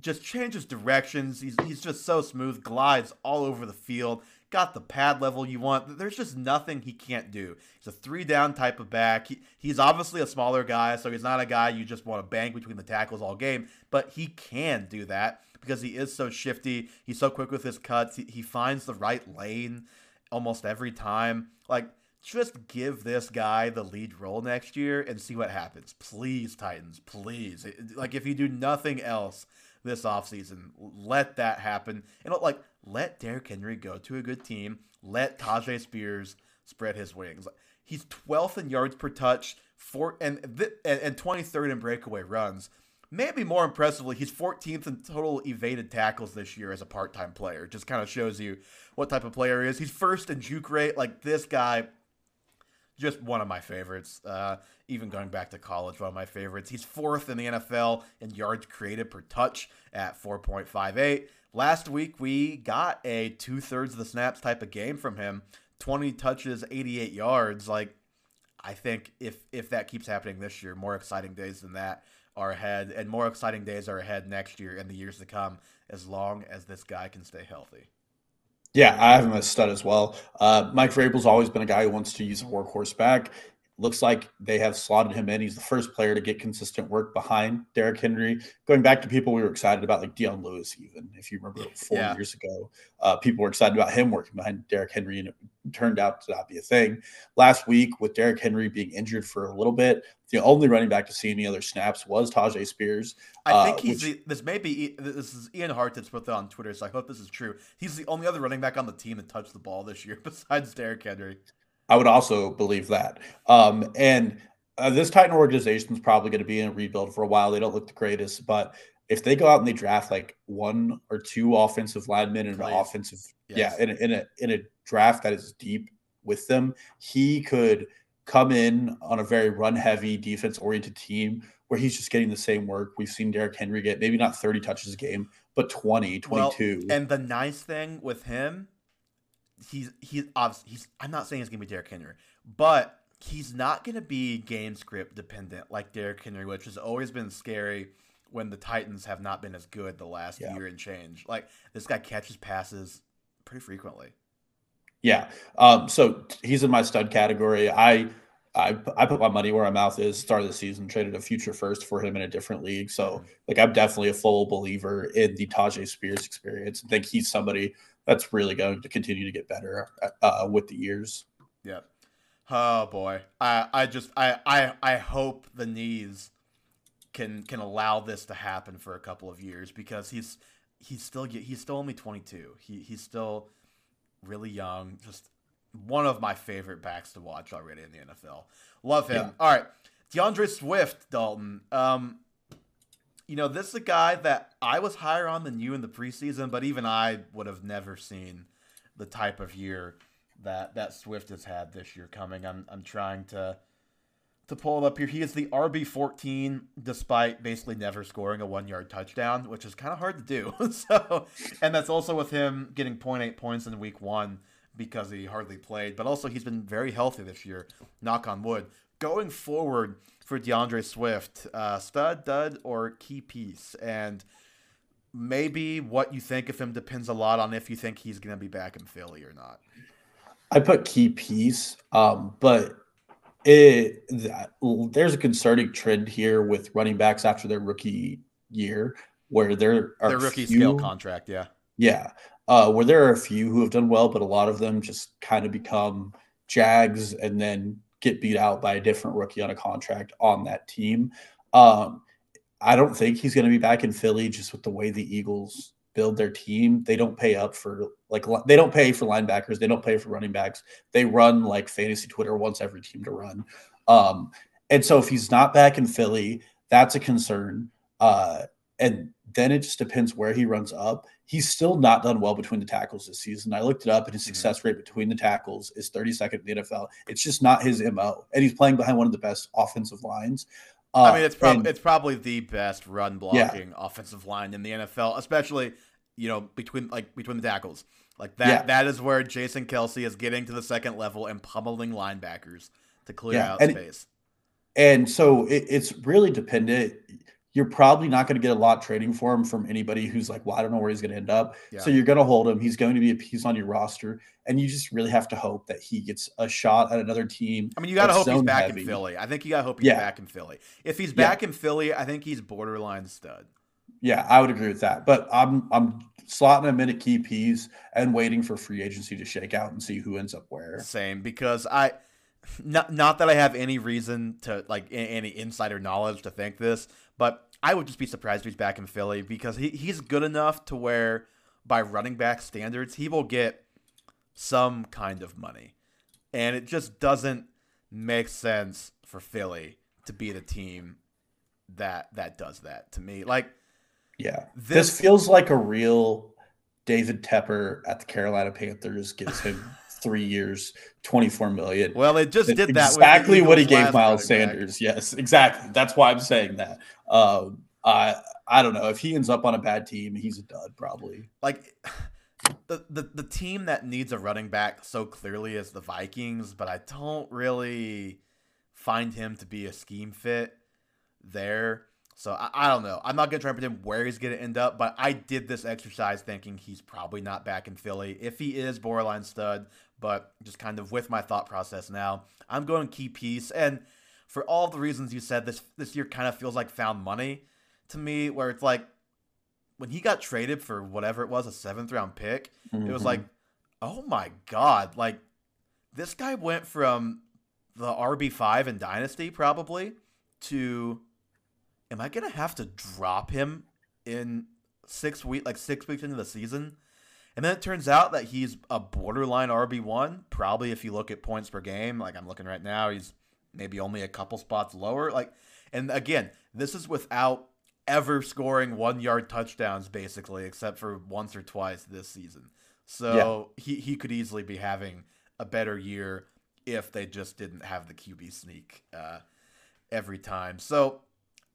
just changes directions. He's, he's just so smooth, glides all over the field, got the pad level you want. There's just nothing he can't do. He's a three-down type of back. He, he's obviously a smaller guy, so he's not a guy you just want to bang between the tackles all game, but he can do that because he is so shifty. He's so quick with his cuts. He, he finds the right lane almost every time. Like, just give this guy the lead role next year and see what happens. Please, Titans, please. Like, if you do nothing else this offseason, let that happen. And, like, let Derrick Henry go to a good team. Let Tyjae Spears spread his wings. He's twelfth in yards per touch four, and, th- and twenty-third in breakaway runs. Maybe more impressively, he's fourteenth in total evaded tackles this year as a part-time player. Just kind of shows you what type of player he is. He's first in juke rate. Like, this guy, just one of my favorites. Uh, even going back to college, one of my favorites. He's fourth in the N F L in yards created per touch at four point five eight. Last week, we got a two-thirds of the snaps type of game from him. twenty touches, eighty-eight yards. Like, I think if if that keeps happening this year, more exciting days than that are ahead. And more exciting days are ahead next year and the years to come, as long as this guy can stay healthy. Yeah, I have him as stud as well. Uh, Mike Vrabel's always been a guy who wants to use a workhorse back. Looks like they have slotted him in. He's the first player to get consistent work behind Derrick Henry. Going back to people we were excited about, like Dion Lewis, even, if you remember four yeah. years ago, uh, people were excited about him working behind Derrick Henry, and it turned out to not be a thing. Last week, with Derrick Henry being injured for a little bit, the only running back to see any other snaps was Tyjae Spears. I think uh, he's which, the, this may be this is Ian Hart that's put that on Twitter, so I hope this is true. He's the only other running back on the team that touched the ball this year besides Derrick Henry. I would also believe that. Um, and uh, this Titan organization is probably going to be in a rebuild for a while. They don't look the greatest, but if they go out and they draft like one or two offensive linemen and an offensive, yes. yeah, in a, in a in a draft that is deep with them, he could come in on a very run-heavy, defense-oriented team where he's just getting the same work. We've seen Derrick Henry get maybe not thirty touches a game, but twenty, twenty-two. Well, and the nice thing with him, he's he's obviously he's. I'm not saying he's going to be Derrick Henry, but he's not going to be game script dependent like Derrick Henry, which has always been scary when the Titans have not been as good the last yeah. year and change. Like, this guy catches passes pretty frequently. Yeah. Um, so he's in my stud category. I, I I put my money where my mouth is. Start of the season, traded a future first for him in a different league. So, like, I'm definitely a full believer in the Tyjae Spears experience. I think he's somebody that's really going to continue to get better uh, with the years. Yeah. Oh, boy. I, I just I, I I hope the knees can can allow this to happen for a couple of years, because he's he's still he's still only twenty-two. He he's still really young, just one of my favorite backs to watch already in the N F L. Love him. Yeah. All right, DeAndre Swift, Dalton. Um, you know, this is a guy that I was higher on than you in the preseason, but even I would have never seen the type of year that that Swift has had this year coming. I'm I'm trying to to pull it up here. He is the R B fourteen, despite basically never scoring a one-yard touchdown, which is kind of hard to do. So, and that's also with him getting zero point eight points in week one because he hardly played. But also, he's been very healthy this year, knock on wood. Going forward for DeAndre Swift, uh, stud, dud, or key piece? And maybe what you think of him depends a lot on if you think he's going to be back in Philly or not. I put key piece, um, but... It, that, there's a concerning trend here with running backs after their rookie year, where there are their rookie few, scale contract, yeah, yeah, uh, where there are a few who have done well, but a lot of them just kind of become Jags and then get beat out by a different rookie on a contract on that team. Um, I don't think he's going to be back in Philly, just with the way the Eagles build their team. They don't pay up for like they don't pay for linebackers. They don't pay for running backs. They run like fantasy Twitter wants every team to run. Um, and so if he's not back in Philly, that's a concern. Uh, and then it just depends where he runs up. He's still not done well between the tackles this season. I looked it up, and his success rate between the tackles is thirty-second in the N F L. It's just not his M O. And he's playing behind one of the best offensive lines. Uh, I mean, it's probably and, it's probably the best run blocking yeah. offensive line in the N F L, especially, you know, between like between the tackles. Like that yeah. that is where Jason Kelce is getting to the second level and pummeling linebackers to clear yeah. out and, space. And so it, it's really dependent. you're probably not going to get a lot trading for him from anybody who's like, well, I don't know where he's going to end up. Yeah. So you're going to hold him. He's going to be a piece on your roster. And you just really have to hope that he gets a shot at another team. I mean, you got to hope he's back heavy. in Philly. I think you got to hope he's yeah. back in Philly. If he's back yeah. in Philly, I think he's borderline stud. Yeah, I would agree with that. But I'm I'm slotting him in at key piece and waiting for free agency to shake out and see who ends up where. Same, because I not not that I have any reason to like any insider knowledge to think this, but I would just be surprised if he's back in Philly because he, he's good enough to where by running back standards, he will get some kind of money. And it just doesn't make sense for Philly to be the team that that does that to me. Like Yeah, this, this feels like a real David Tepper at the Carolina Panthers gives him three years, twenty-four million dollars. Well, it just it's did that. Exactly what he gave Miles Sanders. Back. Yes, exactly. That's why I'm saying that. Um, I, I don't know. If he ends up on a bad team, he's a dud probably. Like the, the, the team that needs a running back so clearly is the Vikings, but I don't really find him to be a scheme fit there. So I, I don't know. I'm not going to try and pretend where he's going to end up, but I did this exercise thinking he's probably not back in Philly. If he is, borderline stud, but just kind of with my thought process now, I'm going key piece. And for all the reasons you said, this this year kind of feels like found money to me, where it's like when he got traded for whatever it was, a seventh round pick, mm-hmm. it was like, oh my God, like this guy went from the R B five in Dynasty probably to... am I going to have to drop him in six week, like six weeks into the season? And then it turns out that he's a borderline R B one. Probably if you look at points per game, like I'm looking right now, he's maybe only a couple spots lower. Like, and again, this is without ever scoring one-yard touchdowns, basically, except for once or twice this season. So yeah. he, he could easily be having a better year if they just didn't have the Q B sneak uh, every time. So...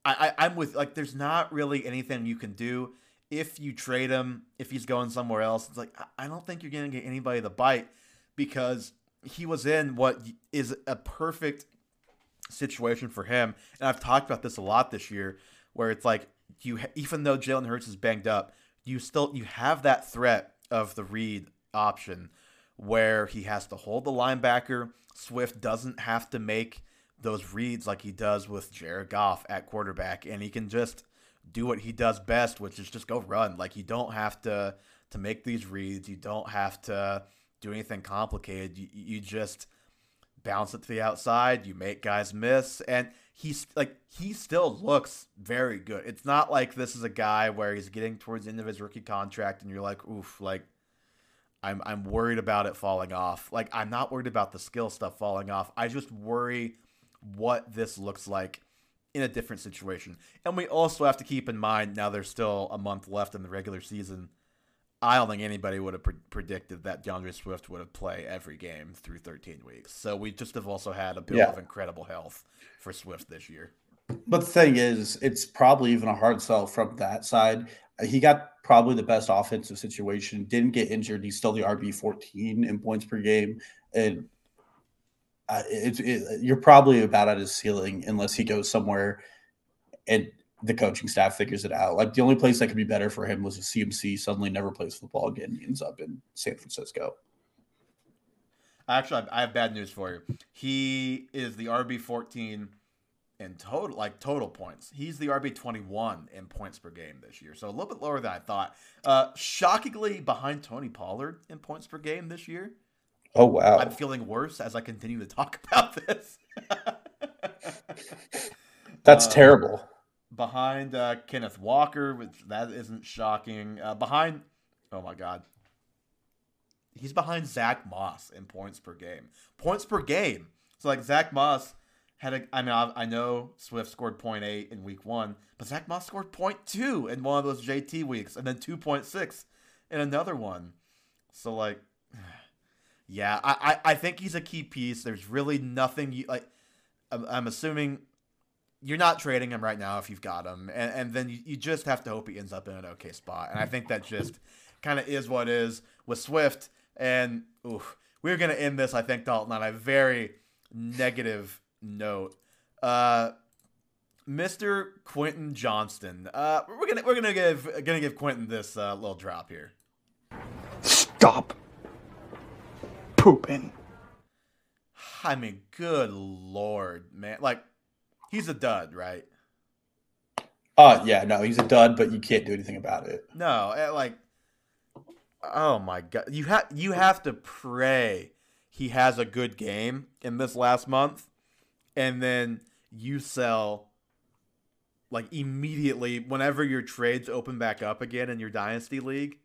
I, I'm with, like, there's not really anything you can do if you trade him, if he's going somewhere else. It's like, I don't think you're going to get anybody to bite because he was in what is a perfect situation for him. And I've talked about this a lot this year where it's like, you even though Jalen Hurts is banged up, you still you have that threat of the read option where he has to hold the linebacker. Swift doesn't have to make those reads like he does with Jared Goff at quarterback, and he can just do what he does best, which is just go run. Like you don't have to, to make these reads. You don't have to do anything complicated. You, you just bounce it to the outside. You make guys miss. And he's like, he still looks very good. It's not like this is a guy where he's getting towards the end of his rookie contract and you're like, oof, like I'm, I'm worried about it falling off. Like I'm not worried about the skill stuff falling off. I just worry what this looks like in a different situation. And we also have to keep in mind, now there's still a month left in the regular season. I don't think anybody would have pre- predicted that DeAndre Swift would have played every game through thirteen weeks. So we just have also had a build yeah. of incredible health for Swift this year. But the thing is, it's probably even a hard sell from that side. He got probably the best offensive situation, didn't get injured. He's still the R B fourteen in points per game. And Uh, it, it, you're probably about at his ceiling unless he goes somewhere and the coaching staff figures it out. Like the only place that could be better for him was if C M C suddenly never plays football again. He ends up in San Francisco. Actually, I have bad news for you. He is the R B fourteen in total, like total points. He's the R B twenty-one in points per game this year. So a little bit lower than I thought. Uh, shockingly behind Tony Pollard in points per game this year. Oh, wow. I'm feeling worse as I continue to talk about this. That's um, terrible. Behind uh, Kenneth Walker, which that isn't shocking. Uh, behind, oh my God. He's behind Zach Moss in points per game. Points per game. So, like, Zach Moss had a, I mean, I, I know Swift scored zero point eight in week one, but Zach Moss scored zero point two in one of those J T weeks, and then two point six in another one. So, like... Yeah, I, I think he's a key piece. There's really nothing you like. I'm, I'm assuming you're not trading him right now if you've got him, and, and then you, you just have to hope he ends up in an okay spot. And I think that just kind of is what is with Swift. And oof, we're gonna end this, I think, Dalton, on a very negative note. Uh, Mister Quentin Johnston. Uh, we're gonna we're gonna give gonna give Quentin this uh, little drop here. Stop pooping. I mean, good Lord, man! Like, he's a dud, right? Uh, yeah, no, he's a dud, but you can't do anything about it. No, like, oh my God, you have you have to pray he has a good game in this last month, and then you sell. Like, immediately, whenever your trades open back up again in your dynasty league,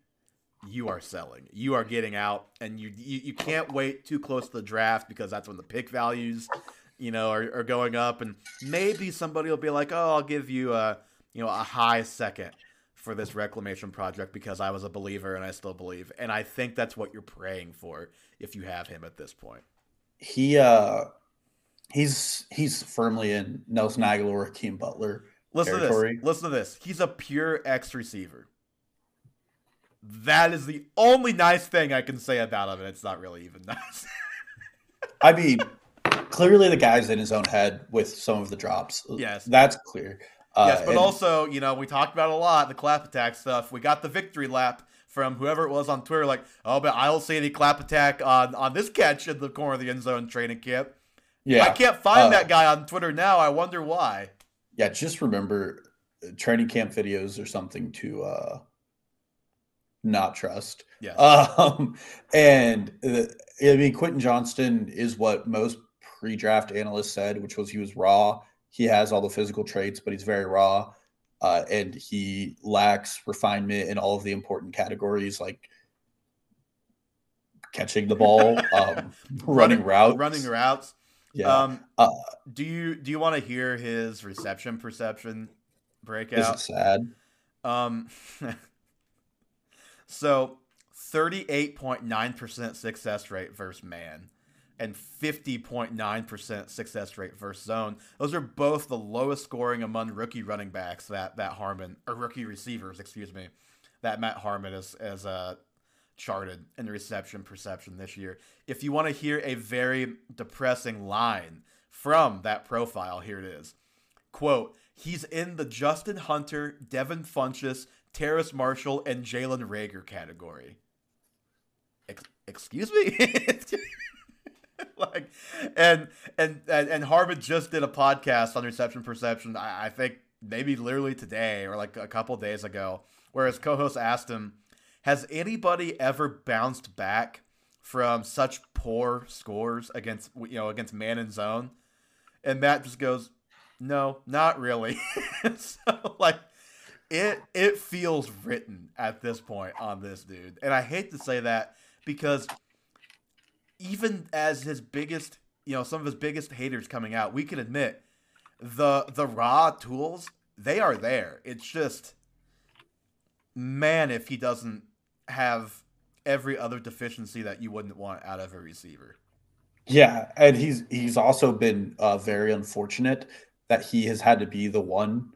you are selling. You are getting out, and you you, you can't wait too close to the draft because that's when the pick values, you know, are, are going up. And maybe somebody will be like, "Oh, I'll give you a you know a high second for this reclamation project because I was a believer and I still believe." And I think that's what you're praying for if you have him at this point. He uh, he's he's firmly in Nelson Aguilar, Hakeem Butler. Listen territory. to this. Listen to this. He's a pure X receiver. That is the only nice thing I can say about him, and it's not really even nice. I mean, clearly the guy's in his own head with some of the drops. Yes. That's clear. Uh, yes, but and- also, you know, we talked about a lot, the clap attack stuff. We got the victory lap from whoever it was on Twitter, like, oh, but I don't see any clap attack on, on this catch in the corner of the end zone training camp. Yeah. I can't find uh, that guy on Twitter now. I wonder why. Yeah, just remember training camp videos or something to uh, not trust. Yeah. Um, and the, I mean, Quentin Johnston is what most pre-draft analysts said, which was he was raw. He has all the physical traits, but he's very raw. Uh, and he lacks refinement in all of the important categories, like catching the ball, um, running, running routes. Running routes. Yeah. Um, uh, do you do you want to hear his reception perception breakout? Is it sad? Um, so thirty-eight point nine percent success rate versus man and fifty point nine percent success rate versus zone. Those are both the lowest scoring among rookie running backs that, that Harmon – or rookie receivers, excuse me, that Matt Harmon is as a – charted in the reception perception this year. If you want to hear a very depressing line from that profile, here it is. Quote, he's in the Justin Hunter, Devin Funchess, Terrace Marshall, and Jalen Reagor category. Ex- excuse me? like, and, and, and, and Harvard just did a podcast on reception perception, I, I think maybe literally today or like a couple days ago, where his co-host asked him, has anybody ever bounced back from such poor scores against, you know, against man and zone? And Matt just goes, no, not really. So, like, it it feels written at this point on this dude. And I hate to say that because even as his biggest, you know, some of his biggest haters coming out, we can admit the the raw tools, they are there. It's just, man, if he doesn't have every other deficiency that you wouldn't want out of a receiver. Yeah, and he's he's also been uh, very unfortunate that he has had to be the one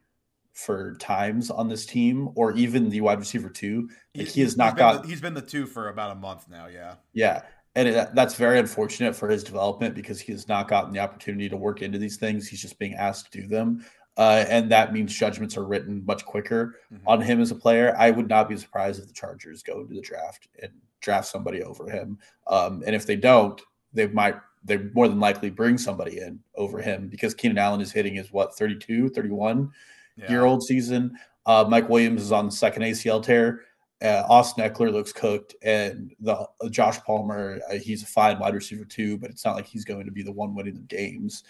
for times on this team, or even the wide receiver two. Like, he, he has not got. He's been the two for about a month now. Yeah. Yeah, and it, that's very unfortunate for his development because he has not gotten the opportunity to work into these things. He's just being asked to do them. Uh, and that means judgments are written much quicker mm-hmm. on him as a player. I would not be surprised if the Chargers go into the draft and draft somebody over him. Um, and if they don't, they might they more than likely bring somebody in over him because Keenan Allen is hitting his, what, thirty-two, thirty-one yeah. year old season. Uh, Mike Williams is on the second A C L tear. Uh, Austin Ekeler looks cooked. And the uh, Josh Palmer, uh, he's a fine wide receiver too, but it's not like he's going to be the one winning the games.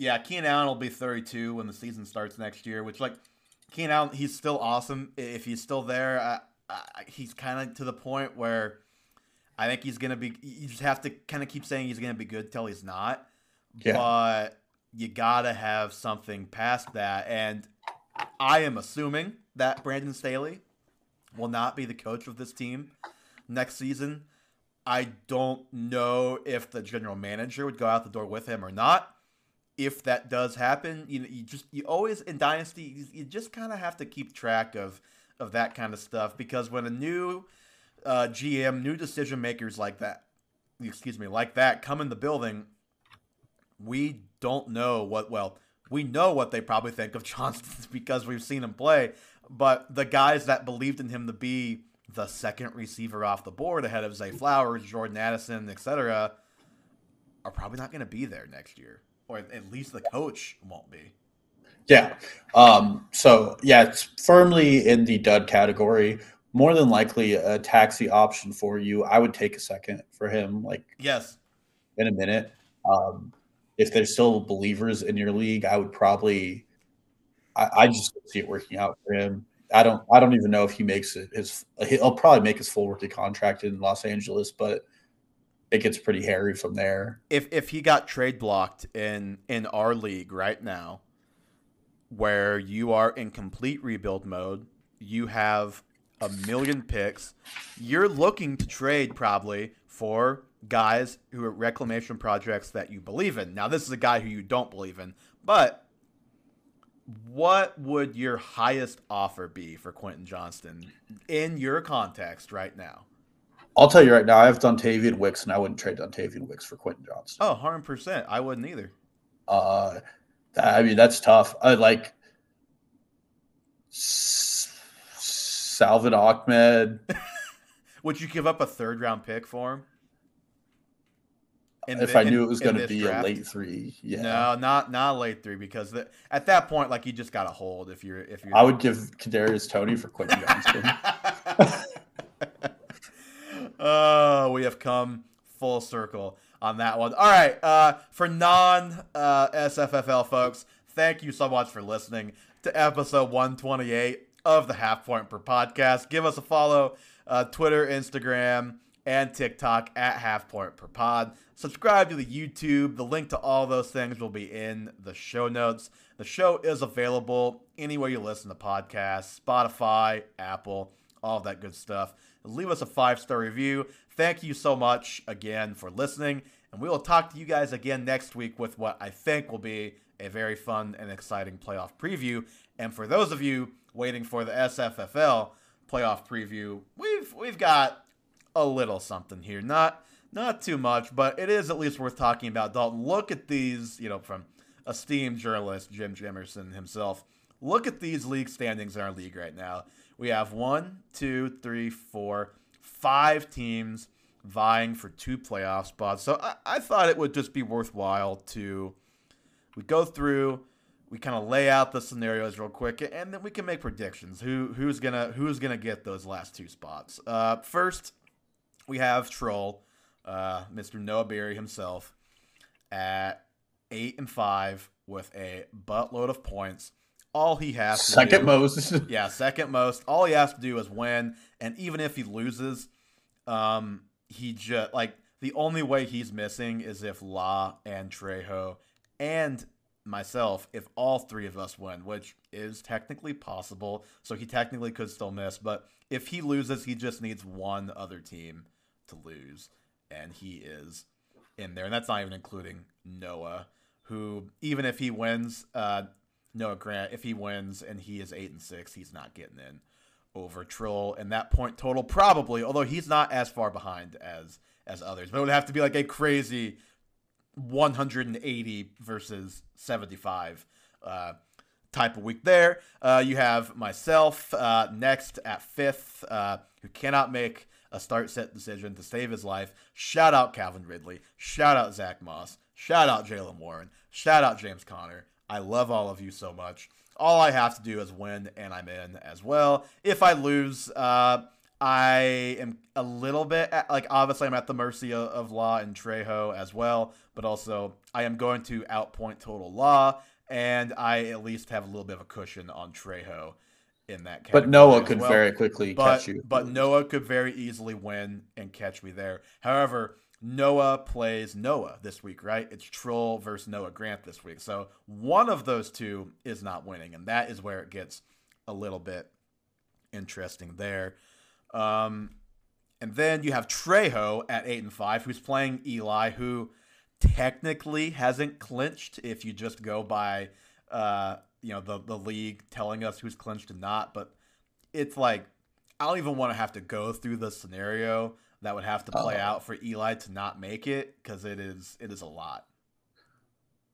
Yeah, Keenan Allen will be thirty-two when the season starts next year, which, like, Keenan Allen, he's still awesome. If he's still there, I, I, he's kind of to the point where I think he's going to be – you just have to kind of keep saying he's going to be good till he's not. Yeah. But you got to have something past that. And I am assuming that Brandon Staley will not be the coach of this team next season. I don't know if the general manager would go out the door with him or not. If that does happen, you know, you just you always in Dynasty, you, you just kind of have to keep track of of that kind of stuff because when a new uh, G M, new decision makers like that, excuse me, like that come in the building, we don't know what. Well, we know what they probably think of Johnston because we've seen him play. But the guys that believed in him to be the second receiver off the board ahead of Zay Flowers, Jordan Addison, et cetera, are probably not going to be there next year, or at least the coach won't be. Yeah. Um, so, yeah, it's firmly in the dud category. More than likely a taxi option for you. I would take a second for him, like, yes, in a minute. Um, if there's still believers in your league, I would probably I, – I just don't see it working out for him. I don't I don't even know if he makes it. His, he'll probably make his full rookie contract in Los Angeles, but it gets pretty hairy from there. If if he got trade blocked in, in our league right now, where you are in complete rebuild mode, you have a million picks, you're looking to trade probably for guys who are reclamation projects that you believe in. Now, this is a guy who you don't believe in, but what would your highest offer be for Quentin Johnston in your context right now? I'll tell you right now, I have Dontavian Wicks, and I wouldn't trade Dontavian Wicks for Quentin Johnston. Oh, one hundred percent. I wouldn't either. Uh, I mean, that's tough. I like Salvin Ahmed. Would you give up a third-round pick for him? In, if I in, knew it was going to be draft? A late three, yeah. No, not not a late three, because the, at that point, like, you just got to hold if you're if you. I would give Kadarius Toney for Quentin Johnston. Oh, we have come full circle on that one. All right, uh, for non uh, S F F L folks, thank you so much for listening to episode one twenty-eight of the Half Point Per Podcast. Give us a follow, uh, Twitter, Instagram, and TikTok at Half Point Per Pod. Subscribe to the YouTube. The link to all those things will be in the show notes. The show is available anywhere you listen to podcasts, Spotify, Apple, all that good stuff. Leave us a five-star review. Thank you so much again for listening, and we will talk to you guys again next week with what I think will be a very fun and exciting playoff preview. And for those of you waiting for the S F F L playoff preview, we've we've got a little something here. Not not too much, but it is at least worth talking about. Dalton, look at these, you know, from esteemed journalist Jim Jimerson himself. Look at these league standings in our league right now. We have one, two, three, four, five teams vying for two playoff spots. So I, I thought it would just be worthwhile to we go through, we kind of lay out the scenarios real quick, and then we can make predictions. Who who's gonna who's gonna get those last two spots? Uh, first, we have Troll, uh, Mister Noah Berry himself, at eight and five with a buttload of points. All he has to second do, most, yeah, second most. All he has to do is win, and even if he loses, um, he just like the only way he's missing is if La and Trejo and myself, if all three of us win, which is technically possible, so he technically could still miss. But if he loses, he just needs one other team to lose, and he is in there, and that's not even including Noah, who even if he wins, uh. Noah Grant, if he wins and he is eight and six, he's not getting in over Trill, and that point total probably, although he's not as far behind as as others, but it would have to be like a crazy one hundred eighty versus seventy-five uh, type of week there. Uh, you have myself uh, next at fifth, uh, who cannot make a start-set decision to save his life. Shout out Calvin Ridley. Shout out Zach Moss. Shout out Jaylen Warren. Shout out James Conner. I love all of you so much. All I have to do is win, and I'm in as well. If I lose, uh, I am a little bit at, like, obviously I'm at the mercy of, of Law and Trejo as well, but also I am going to outpoint total Law, and I at least have a little bit of a cushion on Trejo in that category. But Noah could well. very quickly but, catch you. But Noah could very easily win and catch me there. However, Noah plays Noah this week, right? It's Troll versus Noah Grant this week. So one of those two is not winning, and that is where it gets a little bit interesting there. Um, and then you have Trejo at eight and five, who's playing Eli, who technically hasn't clinched if you just go by uh, you know, the, the league telling us who's clinched and not. But it's like, I don't even want to have to go through the scenario that would have to play uh, out for Eli to not make it, because it is it is a lot.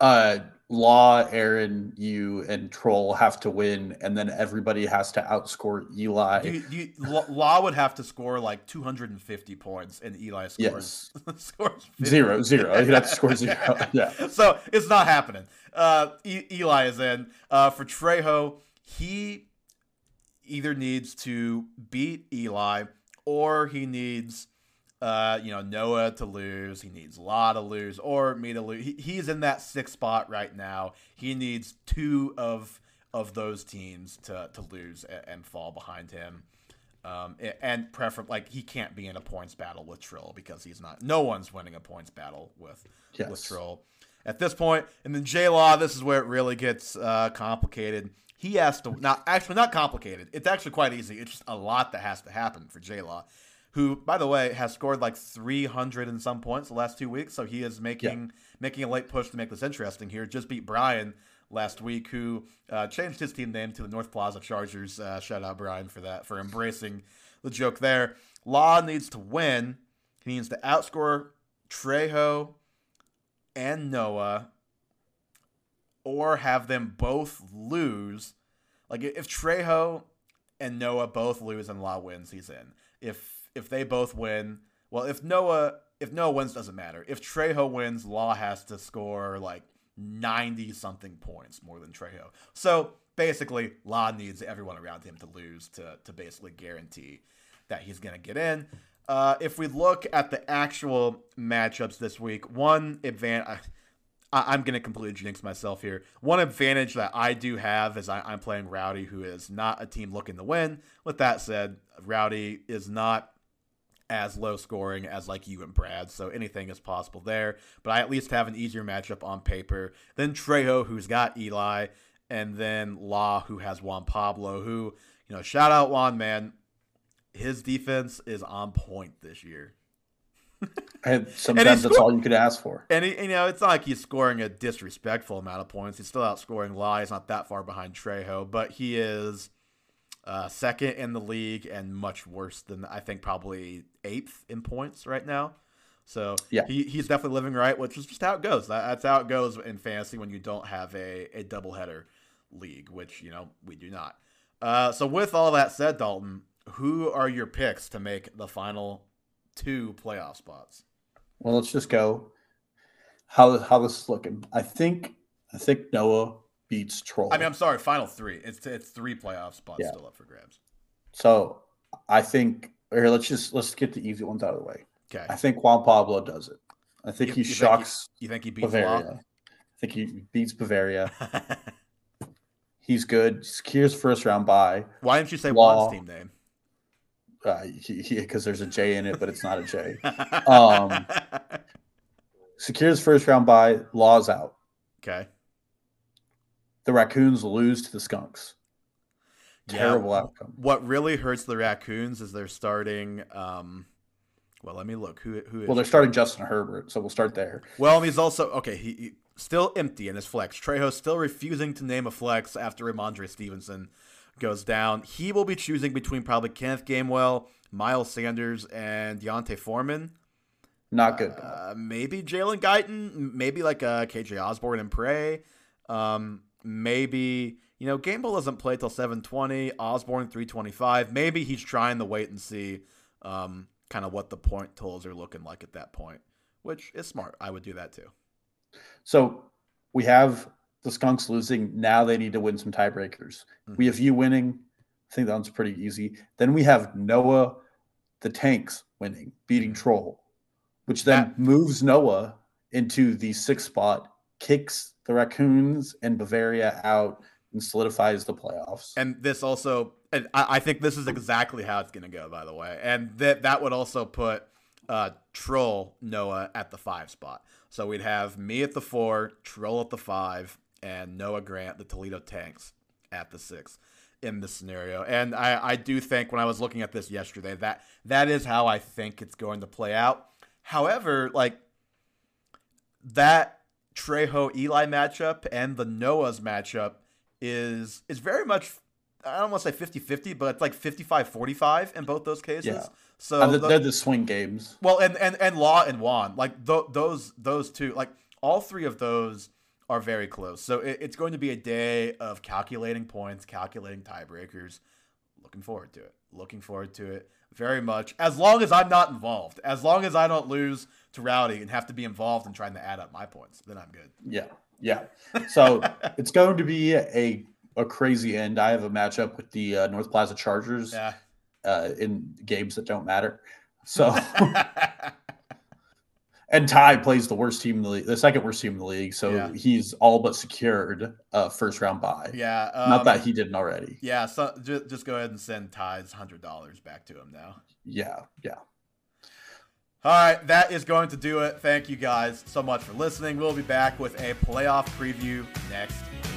Uh, Law, Aaron, you, and Troll have to win, and then everybody has to outscore Eli. Do you, do you, Law would have to score like two hundred fifty points, and Eli scores, yes. scores zero, zero. He'd have to score zero. Yeah. So it's not happening. Uh, e- Eli is in. Uh, for Trejo, he either needs to beat Eli or he needs, uh, you know, Noah to lose. He needs Law to lose or me to lose. He, he's in that sixth spot right now. He needs two of of those teams to, to lose and, and fall behind him. Um, and prefer like he can't be in a points battle with Trill because he's not. No one's winning a points battle with yes. with Trill at this point. And then J Law, this is where it really gets uh, complicated. He has to not actually not complicated. It's actually quite easy. It's just a lot that has to happen for J Law, who, by the way, has scored like three hundred and some points the last two weeks. So he is making yeah. making a late push to make this interesting here. Just beat Brian last week, who uh, changed his team name to the North Plaza Chargers. Uh, shout out Brian for that, for embracing the joke there. Law needs to win. He needs to outscore Trejo and Noah, or have them both lose. Like, if Trejo and Noah both lose and Law wins, he's in. If if they both win, well, if Noah if Noah wins, doesn't matter. If Trejo wins, Law has to score like ninety-something points more than Trejo. So, basically, Law needs everyone around him to lose to, to basically guarantee that he's going to get in. Uh, if we look at the actual matchups this week, one advantage... I'm going to completely jinx myself here. One advantage that I do have is I, I'm playing Rowdy, who is not a team looking to win. With that said, Rowdy is not as low scoring as like you and Brad, so anything is possible there. But I at least have an easier matchup on paper than Trejo, who's got Eli, and then Law, who has Juan Pablo, who, you know, shout out Juan, man. His defense is on point this year. And sometimes and that's scored, all you could ask for. And, he, you know, it's not like he's scoring a disrespectful amount of points. He's still outscoring Law. He's not that far behind Trejo, but he is uh, second in the league and much worse than, I think, probably eighth in points right now. So yeah. he, he's definitely living right, which is just how it goes. That, that's how it goes in fantasy when you don't have a, a doubleheader league, which, you know, we do not. Uh, so with all that said, Dalton, who are your picks to make the final two playoff spots? Well, let's just go how how this is looking. I think I think Noah beats Troll. I mean, I'm sorry, final three. It's it's three playoff spots yeah. still up for grabs. So I think, or let's just let's get the easy ones out of the way. Okay. I think Juan Pablo does it. I think you, he you shocks. Think he, you think he beats Bavaria? Law? I think he beats Bavaria. He's good. Here's first round bye. Why didn't you say Juan's team name? Because uh, there's a J in it, but it's not a J. Um, secures first round bye. Law's out. Okay. The Raccoons lose to the Skunks. Yeah. Terrible outcome. What really hurts the Raccoons is they're starting. Um, well, let me look. Who? Who? Is well, they're starting Justin Herbert, so we'll start there. Well, and he's also okay. He, he still empty in his flex. Trejo's still refusing to name a flex after Ramondre Stevenson goes down. He will be choosing between probably Kenneth Gainwell, Miles Sanders, and Deontay Foreman. Not good. Uh, maybe Jalen Guyton. Maybe like uh, K J Osborne and Prey. Um, maybe, you know, Gainwell doesn't play till seven twenty. Osborne three twenty-five. Maybe he's trying to wait and see um, kind of what the point totals are looking like at that point, which is smart. I would do that too. So we have the Skunks losing. Now they need to win some tiebreakers. Mm-hmm. We have you winning. I think that one's pretty easy. Then we have Noah, the Tanks, winning, beating mm-hmm. Troll, which then that- moves Noah into the sixth spot, kicks the Raccoons and Bavaria out, and solidifies the playoffs. And this also, and I, I think this is exactly how it's going to go, by the way. And that that would also put uh, Troll, Noah at the five spot. So we'd have me at the four, Troll at the five, and Noah Grant, the Toledo Tanks, at the six in this scenario. And I, I do think, when I was looking at this yesterday, that that is how I think it's going to play out. However, like, that Trejo-Eli matchup and the Noah's matchup is is very much, I don't want to say fifty-fifty, but it's like fifty-five forty-five in both those cases. Yeah. So and the, the, they're the swing games. Well, and, and, and Law and Juan, like, th- those those two, like, all three of those are very close. So it, it's going to be a day of calculating points, calculating tiebreakers. Looking forward to it. Looking forward to it very much. As long as I'm not involved, as long as I don't lose to Rowdy and have to be involved in trying to add up my points, then I'm good. Yeah. Yeah. So it's going to be a, a crazy end. I have a matchup with the uh, North Plaza Chargers yeah. uh, in games that don't matter. So, and Ty plays the worst team in the league, the second worst team in the league. So yeah. he's all but secured a first round bye. Yeah. Um, Not that he didn't already. Yeah. So just, just go ahead and send Ty's one hundred dollars back to him now. Yeah. Yeah. All right, that is going to do it. Thank you guys so much for listening. We'll be back with a playoff preview next week.